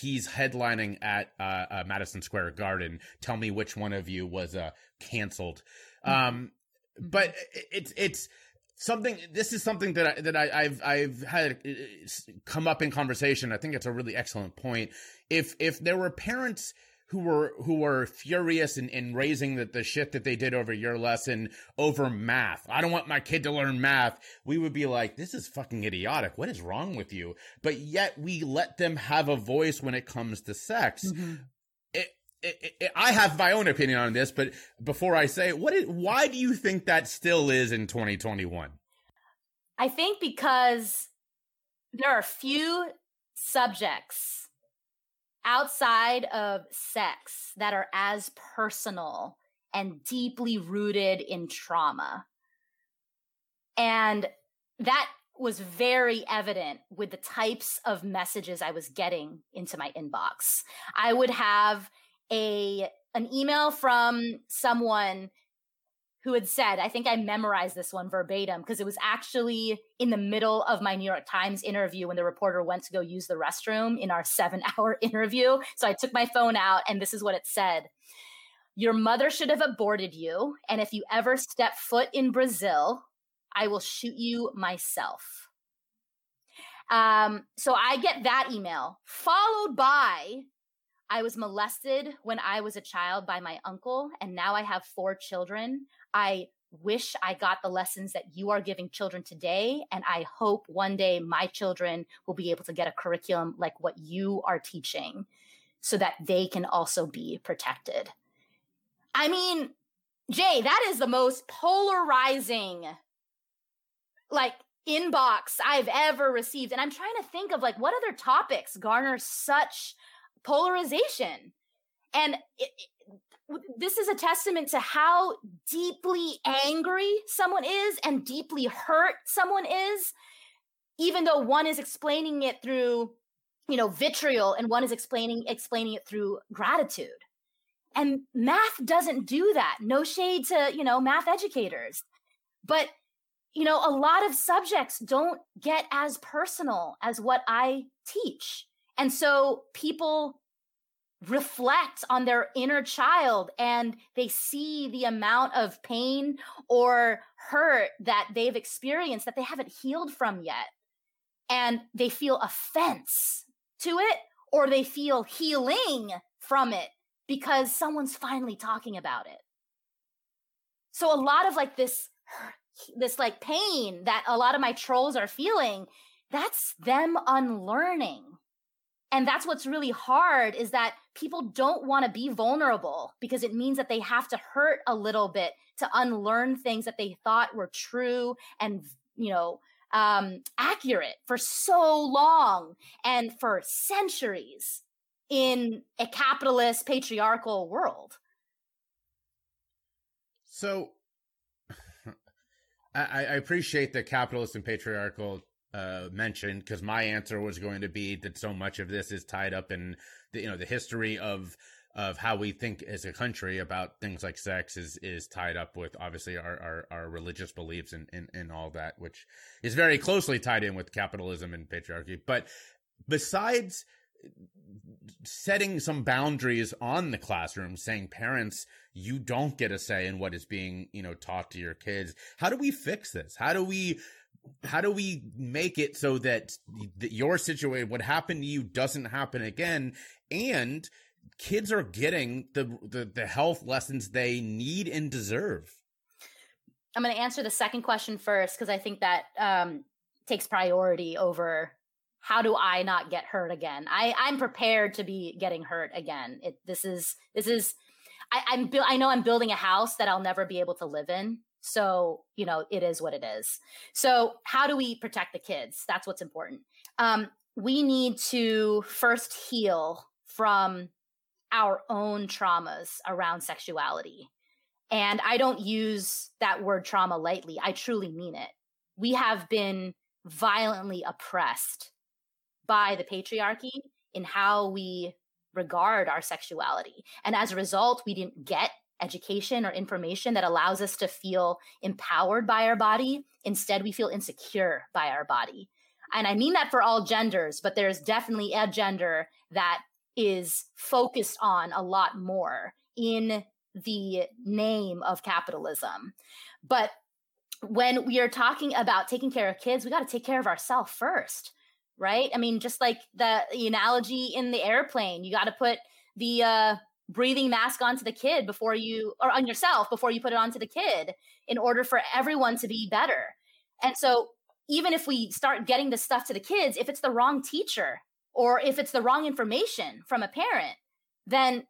He's headlining at Madison Square Garden. Tell me which one of you was canceled. But it's something. This is something that I've had come up in conversation. I think it's a really excellent point. If there were parents who were furious in raising the shit that they did over your lesson over math. I don't want my kid to learn math. We would be like, this is fucking idiotic. What is wrong with you? But yet we let them have a voice when it comes to sex. Mm-hmm. I have my own opinion on this, but before I say, why do you think that still is in 2021? I think because there are few subjects outside of sex that are as personal and deeply rooted in trauma. And that was very evident with the types of messages I was getting into my inbox. I would have an email from someone who had said, I think I memorized this one verbatim because it was actually in the middle of my New York Times interview when the reporter went to go use the restroom in our 7-hour interview. So I took my phone out and this is what it said. Your mother should have aborted you. And if you ever step foot in Brazil, I will shoot you myself. So I get that email followed by, I was molested when I was a child by my uncle, and now I have 4 children. I wish I got the lessons that you are giving children today, and I hope one day my children will be able to get a curriculum like what you are teaching so that they can also be protected. I mean, Jay, that is the most polarizing, inbox I've ever received. And I'm trying to think of, what other topics garner such polarization. And this is a testament to how deeply angry someone is and deeply hurt someone is, even though one is explaining it through, vitriol and one is explaining it through gratitude. And math doesn't do that. No shade to, math educators. But, a lot of subjects don't get as personal as what I teach. And so people reflect on their inner child and they see the amount of pain or hurt that they've experienced that they haven't healed from yet. And they feel offense to it, or they feel healing from it because someone's finally talking about it. So a lot of this pain that a lot of my trolls are feeling, that's them unlearning. And that's what's really hard, is that people don't want to be vulnerable because it means that they have to hurt a little bit to unlearn things that they thought were true and, accurate for so long and for centuries in a capitalist patriarchal world. So I appreciate the capitalist and patriarchal mentioned, because my answer was going to be that so much of this is tied up in the, the history of how we think as a country about things like sex is tied up with obviously our religious beliefs and all that, which is very closely tied in with capitalism and patriarchy. But besides setting some boundaries on the classroom, saying parents, you don't get a say in what is being, taught to your kids, how do we fix this? How do we make it so that your situation, what happened to you, doesn't happen again, and kids are getting the health lessons they need and deserve? I'm going to answer the second question first, because I think that takes priority over how do I not get hurt again. I'm prepared to be getting hurt again. I know I'm building a house that I'll never be able to live in. So, it is what it is. So how do we protect the kids? That's what's important. We need to first heal from our own traumas around sexuality. And I don't use that word trauma lightly. I truly mean it. We have been violently oppressed by the patriarchy in how we regard our sexuality. And as a result, we didn't get education or information that allows us to feel empowered by our body. Instead, we feel insecure by our body. And I mean that for all genders, but there's definitely a gender that is focused on a lot more in the name of capitalism. But when we are talking about taking care of kids, we got to take care of ourselves first, right? I mean, just like the analogy in the airplane, you got to put the breathing mask onto the kid before you, or on yourself before you put it onto the kid, in order for everyone to be better. And so even if we start getting this stuff to the kids, if it's the wrong teacher or if it's the wrong information from a parent, then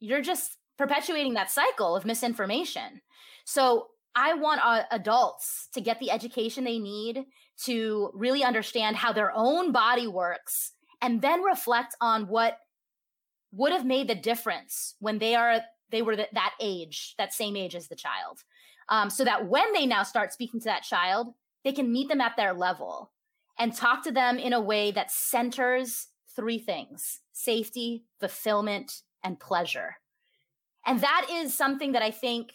you're just perpetuating that cycle of misinformation. So I want adults to get the education they need to really understand how their own body works, and then reflect on what would have made the difference when they were that age, that same age as the child, so that when they now start speaking to that child, they can meet them at their level and talk to them in a way that centers three things: safety, fulfillment, and pleasure. And that is something that I think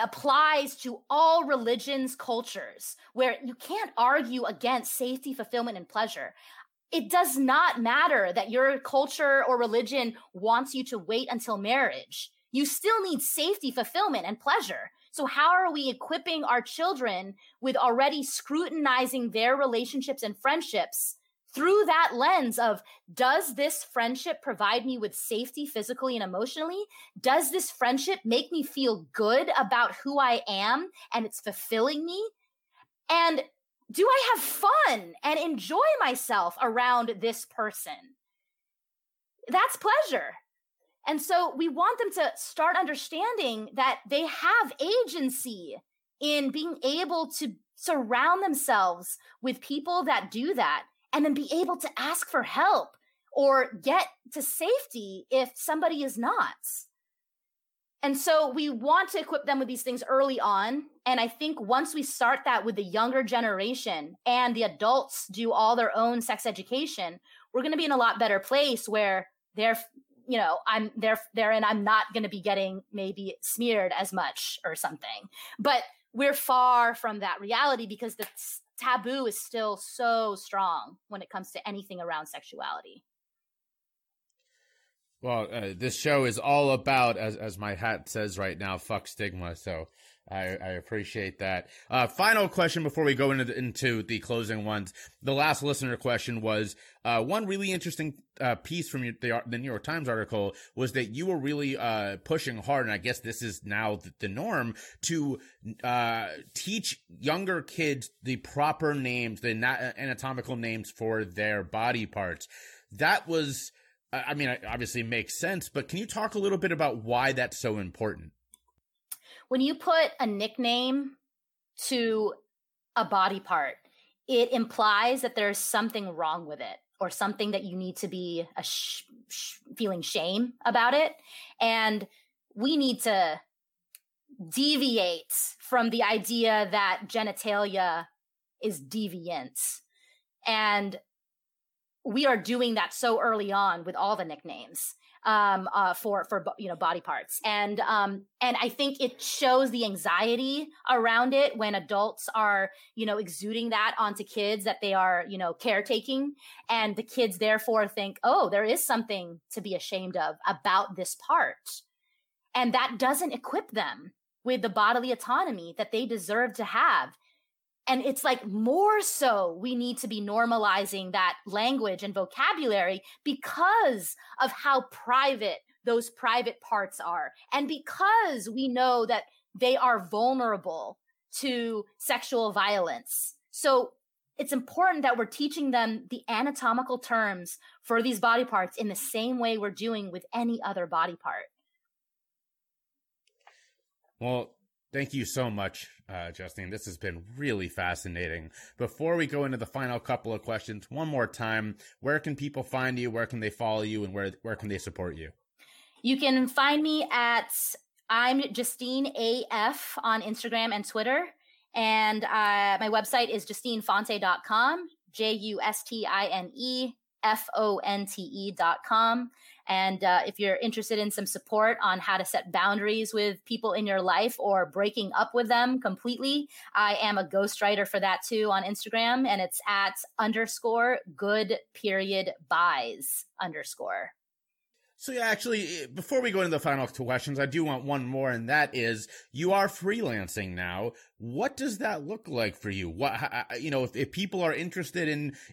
applies to all religions, cultures, where you can't argue against safety, fulfillment, and pleasure. It does not matter that your culture or religion wants you to wait until marriage. You still need safety, fulfillment, and pleasure. So how are we equipping our children with already scrutinizing their relationships and friendships through that lens of, does this friendship provide me with safety physically and emotionally? Does this friendship make me feel good about who I am and it's fulfilling me? And do I have fun and enjoy myself around this person? That's pleasure. And so we want them to start understanding that they have agency in being able to surround themselves with people that do that, and then be able to ask for help or get to safety if somebody is not. And so we want to equip them with these things early on. And I think once we start that with the younger generation and the adults do all their own sex education, we're going to be in a lot better place where I'm not going to be getting maybe smeared as much or something. But we're far from that reality because the taboo is still so strong when it comes to anything around sexuality. Well, this show is all about, as my hat says right now, fuck stigma. So I appreciate that. Final question before we go into the closing ones. The last listener question was, one really interesting piece from the New York Times article was that you were really pushing hard, and I guess this is now the norm, to teach younger kids the proper names, the anatomical names for their body parts. That was, I mean, obviously makes sense, but can you talk a little bit about why that's so important? When you put a nickname to a body part, it implies that there's something wrong with it or something that you need to be feeling shame about it. And we need to deviate from the idea that genitalia is deviant. And we are doing that so early on with all the nicknames for body parts. And I think it shows the anxiety around it when adults are, exuding that onto kids, that they are, caretaking, and the kids therefore think, oh, there is something to be ashamed of about this part. And that doesn't equip them with the bodily autonomy that they deserve to have. And it's like, more so, we need to be normalizing that language and vocabulary because of how private those private parts are. And because we know that they are vulnerable to sexual violence. So it's important that we're teaching them the anatomical terms for these body parts in the same way we're doing with any other body part. Well, thank you so much, Justine. This has been really fascinating. Before we go into the final couple of questions, one more time, where can people find you? Where can they follow you? And where can they support you? You can find me at I'm Justine AF on Instagram and Twitter. And my website is justinefonte.com, Justine fonte.com. And if you're interested in some support on how to set boundaries with people in your life or breaking up with them completely, I am a ghostwriter for that too on Instagram. And it's at _good_buys_. So yeah, actually, before we go into the final two questions, I do want one more, and that is, you are freelancing now. What does that look like for you? If people are interested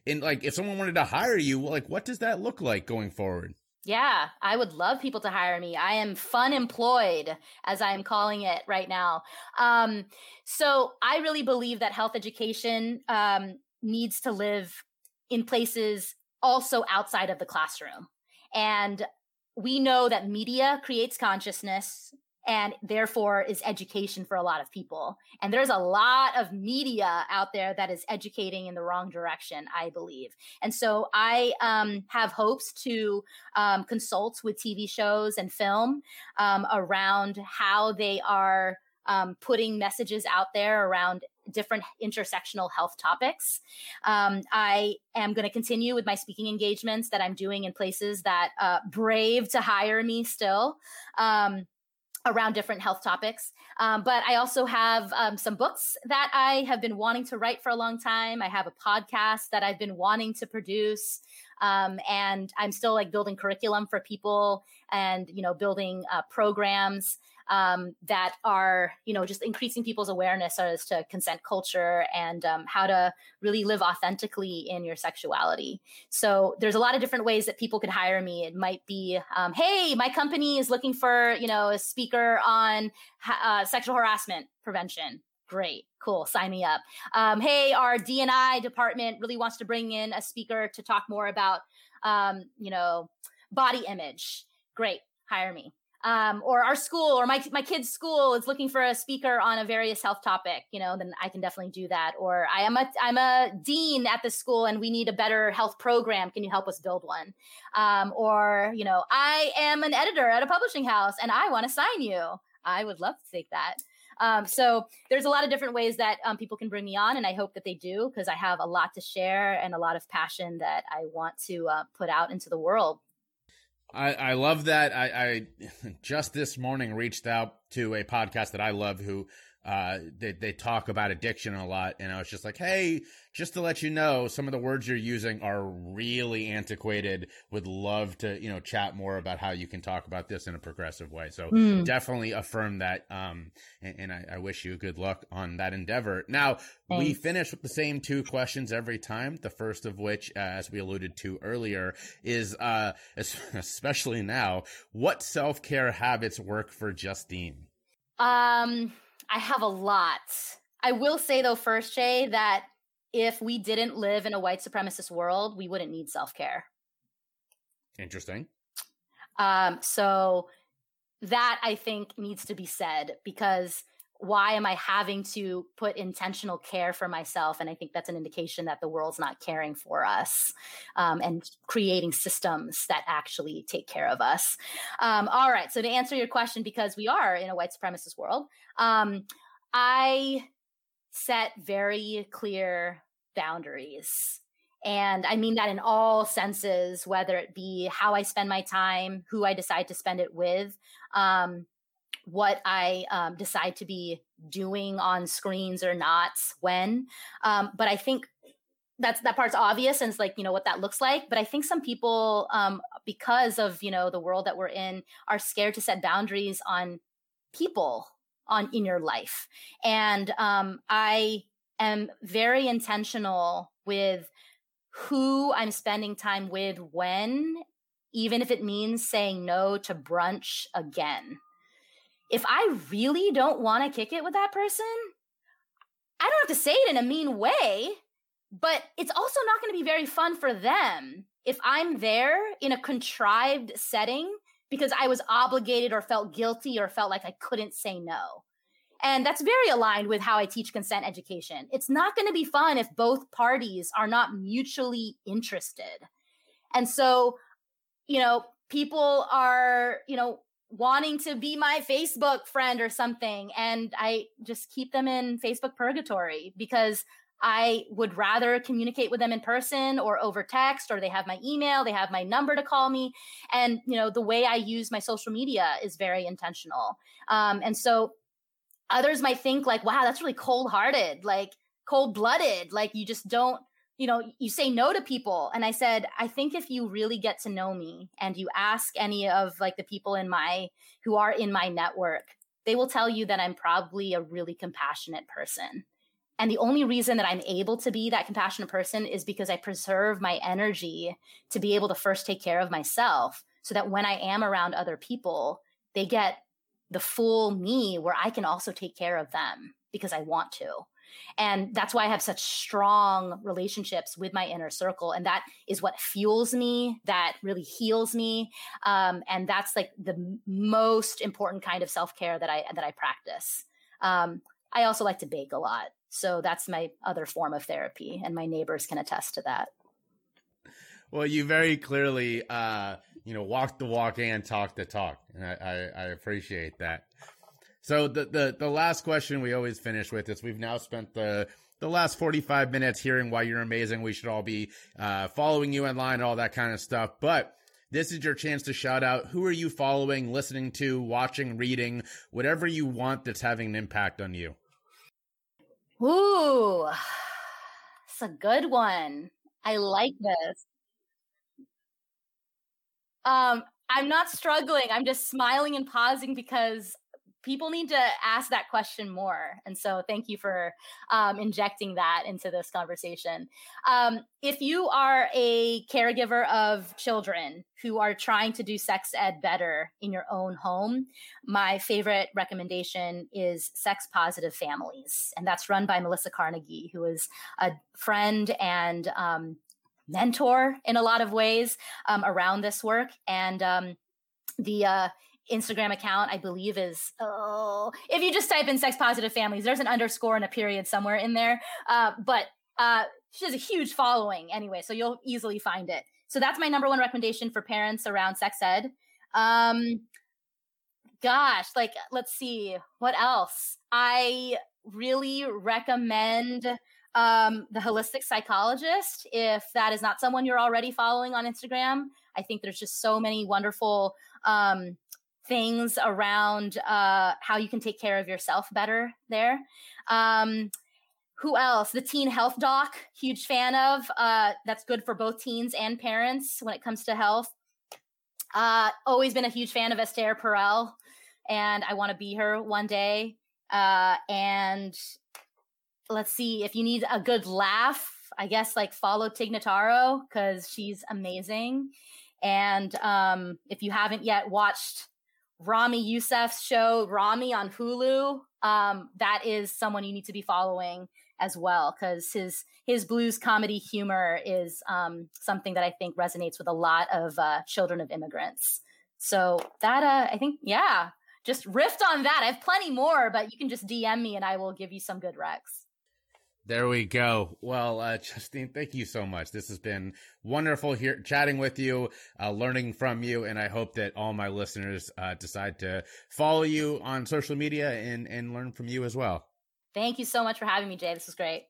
in like, if someone wanted to hire you, like, what does that look like going forward? Yeah, I would love people to hire me. I am fun employed, as I am calling it right now. So I really believe that health education needs to live in places also outside of the classroom. And we know that media creates consciousness and therefore is education for a lot of people. And there's a lot of media out there that is educating in the wrong direction, I believe. And so I have hopes to consult with TV shows and film around how they are putting messages out there around different intersectional health topics. I am going to continue with my speaking engagements that I'm doing in places that brave to hire me still around different health topics. But I also have some books that I have been wanting to write for a long time. I have a podcast that I've been wanting to produce. And I'm still like building curriculum for people and, building programs that are, just increasing people's awareness as to consent culture and how to really live authentically in your sexuality. So there's a lot of different ways that people could hire me. It might be, hey, my company is looking for, a speaker on sexual harassment prevention. Great. Cool. Sign me up. Hey, our D&I department really wants to bring in a speaker to talk more about, body image. Great. Hire me. Or our school or my kid's school is looking for a speaker on a various health topic, then I can definitely do that. Or I'm a dean at the school and we need a better health program. Can you help us build one? Or I am an editor at a publishing house and I want to sign you. I would love to take that. So there's a lot of different ways that people can bring me on, and I hope that they do because I have a lot to share and a lot of passion that I want to put out into the world. I love that. I just this morning reached out to a podcast that I love who they talk about addiction a lot. And I was just like, hey, just to let you know, some of the words you're using are really antiquated. Would love to, chat more about how you can talk about this in a progressive way. So definitely affirm that. And I wish you good luck on that endeavor. Now, Thanks. We finish with the same two questions every time. The first of which, as we alluded to earlier, is, especially now, what self-care habits work for Justine? I have a lot. I will say, though, first, Jay, that if we didn't live in a white supremacist world, we wouldn't need self-care. Interesting. So that, I think, needs to be said, because why am I having to put intentional care for myself? And I think that's an indication that the world's not caring for us and creating systems that actually take care of us. All right. So to answer your question, because we are in a white supremacist world, I set very clear boundaries. And I mean that in all senses, whether it be how I spend my time, who I decide to spend it with, what I decide to be doing on screens or not, when. But I think that part's obvious, and it's like, what that looks like. But I think some people, because of, the world that we're in, are scared to set boundaries on people in your life. And I am very intentional with who I'm spending time with when, even if it means saying no to brunch again. If I really don't want to kick it with that person, I don't have to say it in a mean way, but it's also not going to be very fun for them if I'm there in a contrived setting because I was obligated or felt guilty or felt like I couldn't say no. And that's very aligned with how I teach consent education. It's not going to be fun if both parties are not mutually interested. And so, people are, wanting to be my Facebook friend or something. And I just keep them in Facebook purgatory because I would rather communicate with them in person or over text, or they have my email, they have my number to call me. And, you know, the way I use my social media is very intentional. And so others might think like, wow, that's really cold-hearted, like cold-blooded, like you just don't, you know, you say no to people. And I said, I think if you really get to know me and you ask any of like the people in my, who are in my network, they will tell you that I'm probably a really compassionate person. And the only reason that I'm able to be that compassionate person is because I preserve my energy to be able to first take care of myself so that when I am around other people, they get the full me where I can also take care of them because I want to. And that's why I have such strong relationships with my inner circle. And that is what fuels me, that really heals me. And that's like the most important kind of self-care that I practice. I also like to bake a lot. So that's my other form of therapy, and my neighbors can attest to that. Well, you very clearly, you know, walk the walk and talk the talk, and I appreciate that. So the last question we always finish with is: we've now spent the last 45 minutes hearing why you're amazing. We should all be following you online, all that kind of stuff. But this is your chance to shout out: who are you following, listening to, watching, reading, whatever you want that's having an impact on you. Ooh, it's a good one. I like this. I'm not struggling. I'm just smiling and pausing because people need to ask that question more. And so thank you for injecting that into this conversation. If you are a caregiver of children who are trying to do sex ed better in your own home, my favorite recommendation is Sex Positive Families. And that's run by Melissa Carnegie, who is a friend and mentor in a lot of ways around this work. And the Instagram account, I believe, is, if you just type in Sex Positive Families, there's an underscore and a period somewhere in there. But she has a huge following anyway, so you'll easily find it. So that's my number one recommendation for parents around sex ed. Gosh, like, let's see, what else? I really recommend The Holistic Psychologist, if that is not someone you're already following on Instagram. I think there's just so many wonderful things around how you can take care of yourself better there. Who else? The Teen Health Doc, huge fan of. That's good for both teens and parents when it comes to health. Always been a huge fan of Esther Perel, and I want to be her one day. And let's see, if you need a good laugh, I guess like follow Tig Notaro because she's amazing. And if you haven't yet watched Rami Youssef's show, Rami on Hulu, that is someone you need to be following as well, because his blues comedy humor is something that I think resonates with a lot of children of immigrants. So that, I think, yeah, just riffed on that. I have plenty more, but you can just DM me and I will give you some good recs. There we go. Well, Justine, thank you so much. This has been wonderful here chatting with you, learning from you. And I hope that all my listeners decide to follow you on social media and learn from you as well. Thank you so much for having me, Jay. This was great.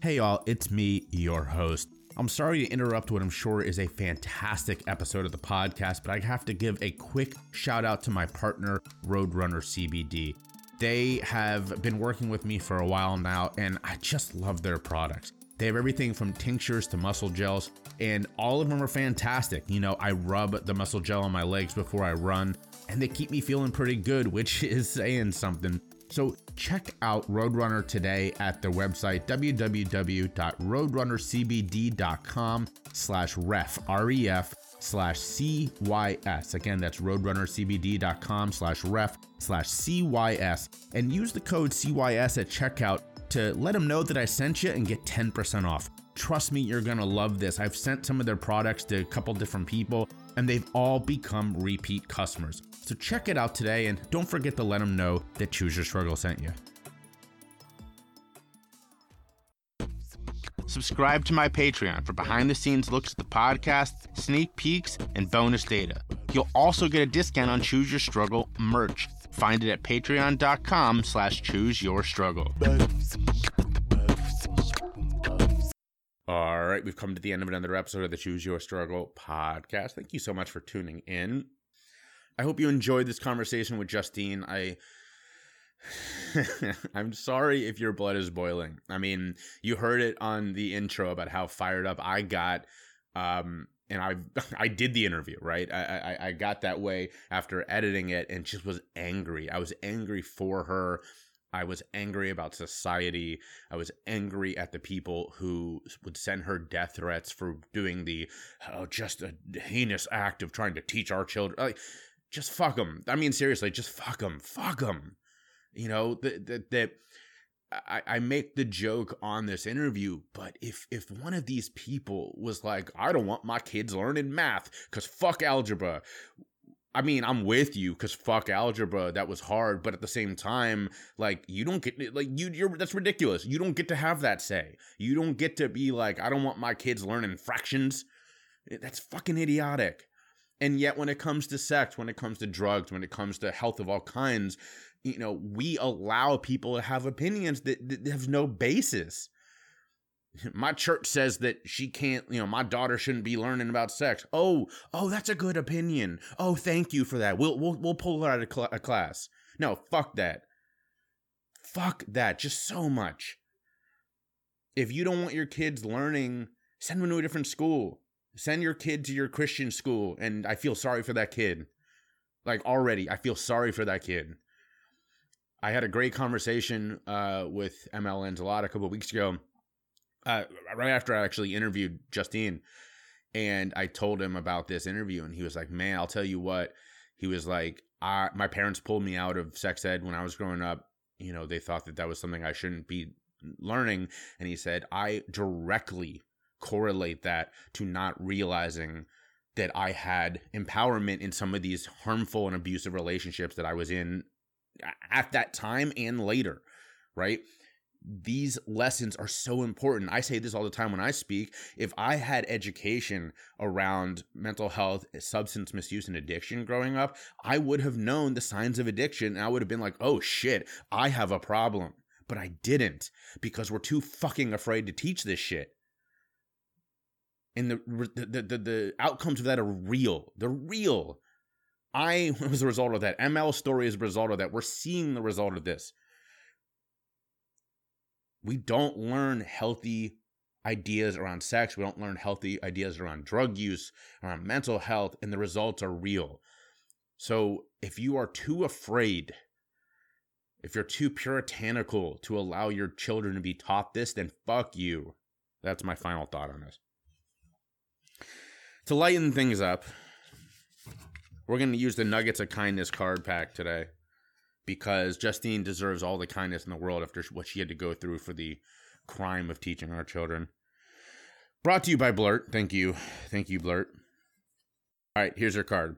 Hey, y'all. It's me, your host. I'm sorry to interrupt what I'm sure is a fantastic episode of the podcast, but I have to give a quick shout out to my partner, Roadrunner CBD. They have been working with me for a while now, and I just love their products. They have everything from tinctures to muscle gels, and all of them are fantastic. You know, I rub the muscle gel on my legs before I run, and they keep me feeling pretty good, which is saying something. So check out Roadrunner today at their website, www.roadrunnercbd.com/ref/CYS. Again, that's roadrunnercbd.com/ref/CYS, and use the code CYS at checkout to let them know that I sent you and get 10% off. Trust me, you're going to love this. I've sent some of their products to a couple different people, and they've all become repeat customers. So check it out today, and don't forget to let them know that Choose Your Struggle sent you. Subscribe to my Patreon for behind-the-scenes looks at the podcast, sneak peeks, and bonus data. You'll also get a discount on Choose Your Struggle merch. Find it at patreon.com/chooseyourstruggle. right, we've come to the end of another episode of the Choose Your Struggle podcast. Thank you so much for tuning in. I hope you enjoyed this conversation with Justine. I'm sorry if your blood is boiling. I mean, you heard it on the intro about how fired up I got. And I did the interview, right? I got that way after editing it and just was angry. I was angry for her. I was angry about society. I was angry at the people who would send her death threats for doing the, just a heinous act of trying to teach our children. Like, just fuck them. I mean, seriously, just fuck them. Fuck them. You know, that I make the joke on this interview, but if one of these people was like, I don't want my kids learning math because fuck algebra. I mean, I'm with you because fuck algebra. That was hard. But at the same time, like, you don't get, like, you're that's ridiculous. You don't get to have that say. You don't get to be like, I don't want my kids learning fractions. That's fucking idiotic. And yet when it comes to sex, when it comes to drugs, when it comes to health of all kinds, you know, we allow people to have opinions that have no basis. My church says that she can't, you know, my daughter shouldn't be learning about sex. Oh, that's a good opinion. Oh, thank you for that. We'll pull her out of class. No, fuck that. Fuck that. Just so much. If you don't want your kids learning, send them to a different school. Send your kid to your Christian school. And I feel sorry for that kid. Like, already, I feel sorry for that kid. I had a great conversation with ML Angelotta a couple of weeks ago. Right after I actually interviewed Justine, and I told him about this interview, and he was like, man, I'll tell you what. He was like, my parents pulled me out of sex ed when I was growing up. You know, they thought that was something I shouldn't be learning. And he said, I directly correlate that to not realizing that I had empowerment in some of these harmful and abusive relationships that I was in at that time and later, right? These lessons are so important. I say this all the time when I speak. If I had education around mental health, substance misuse, and addiction growing up, I would have known the signs of addiction, and I would have been like, oh shit, I have a problem. But I didn't, because we're too fucking afraid to teach this shit. And the outcomes of that are real. They're real. I was a result of that. ML's story is a result of that. We're seeing the result of this. We don't learn healthy ideas around sex. We don't learn healthy ideas around drug use, around mental health, and the results are real. So if you are too afraid, if you're too puritanical to allow your children to be taught this, then fuck you. That's my final thought on this. To lighten things up, we're going to use the Nuggets of Kindness card pack today, because Justine deserves all the kindness in the world after what she had to go through for the crime of teaching our children. Brought to you by Blurt. Thank you. Thank you, Blurt. All right, here's her card.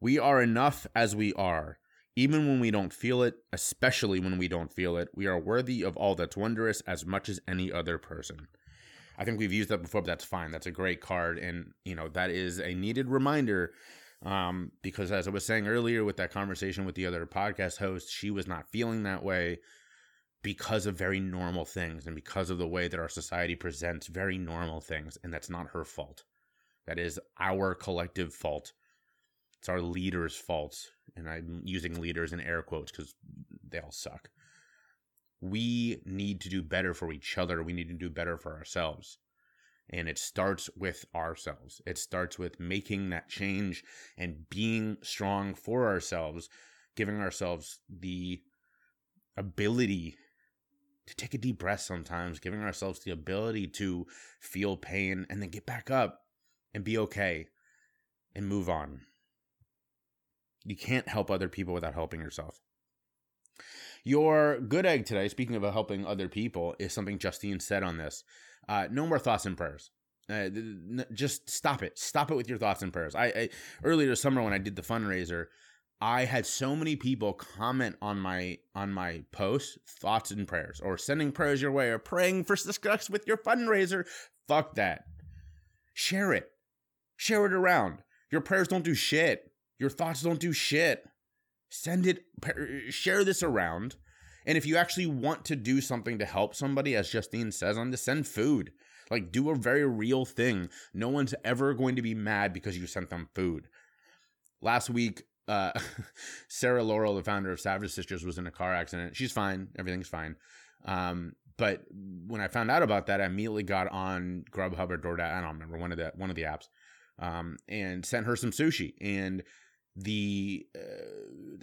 We are enough as we are, even when we don't feel it, especially when we don't feel it. We are worthy of all that's wondrous as much as any other person. I think we've used that before, but that's fine. That's a great card, and you know that is a needed reminder. Because as I was saying earlier with that conversation with the other podcast host, she was not feeling that way because of very normal things and because of the way that our society presents very normal things. And that's not her fault. That is our collective fault. It's our leaders' faults. And I'm using leaders in air quotes because they all suck. We need to do better for each other. We need to do better for ourselves. And it starts with ourselves. It starts with making that change and being strong for ourselves, giving ourselves the ability to take a deep breath sometimes, giving ourselves the ability to feel pain and then get back up and be okay and move on. You can't help other people without helping yourself. Your good egg today, speaking of helping other people, is something Justine said on this. No more thoughts and prayers. Just stop it. Stop it with your thoughts and prayers. I earlier this summer when I did the fundraiser, I had so many people comment on my posts, thoughts and prayers, or sending prayers your way, or praying for success with your fundraiser. Fuck that. Share it. Share it around. Your prayers don't do shit. Your thoughts don't do shit. Share this around. And if you actually want to do something to help somebody, as Justine says on this, send food. Like, do a very real thing. No one's ever going to be mad because you sent them food. Last week, Sarah Laurel, the founder of Savage Sisters, was in a car accident. She's fine. Everything's fine. But when I found out about that, I immediately got on Grubhub or DoorDash. I don't remember, one of the apps, and sent her some sushi. And the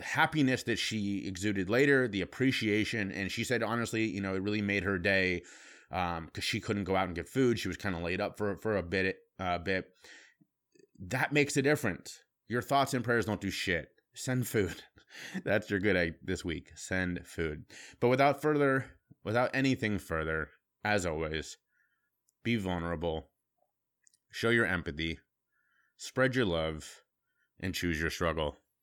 happiness that she exuded later, the appreciation, and she said, honestly, you know, it really made her day, because she couldn't go out and get food. She was kind of laid up for a bit. That makes a difference. Your thoughts and prayers don't do shit. Send food. That's your good egg this week. Send food. But without anything further, as always, be vulnerable, show your empathy, spread your love, and choose your struggle.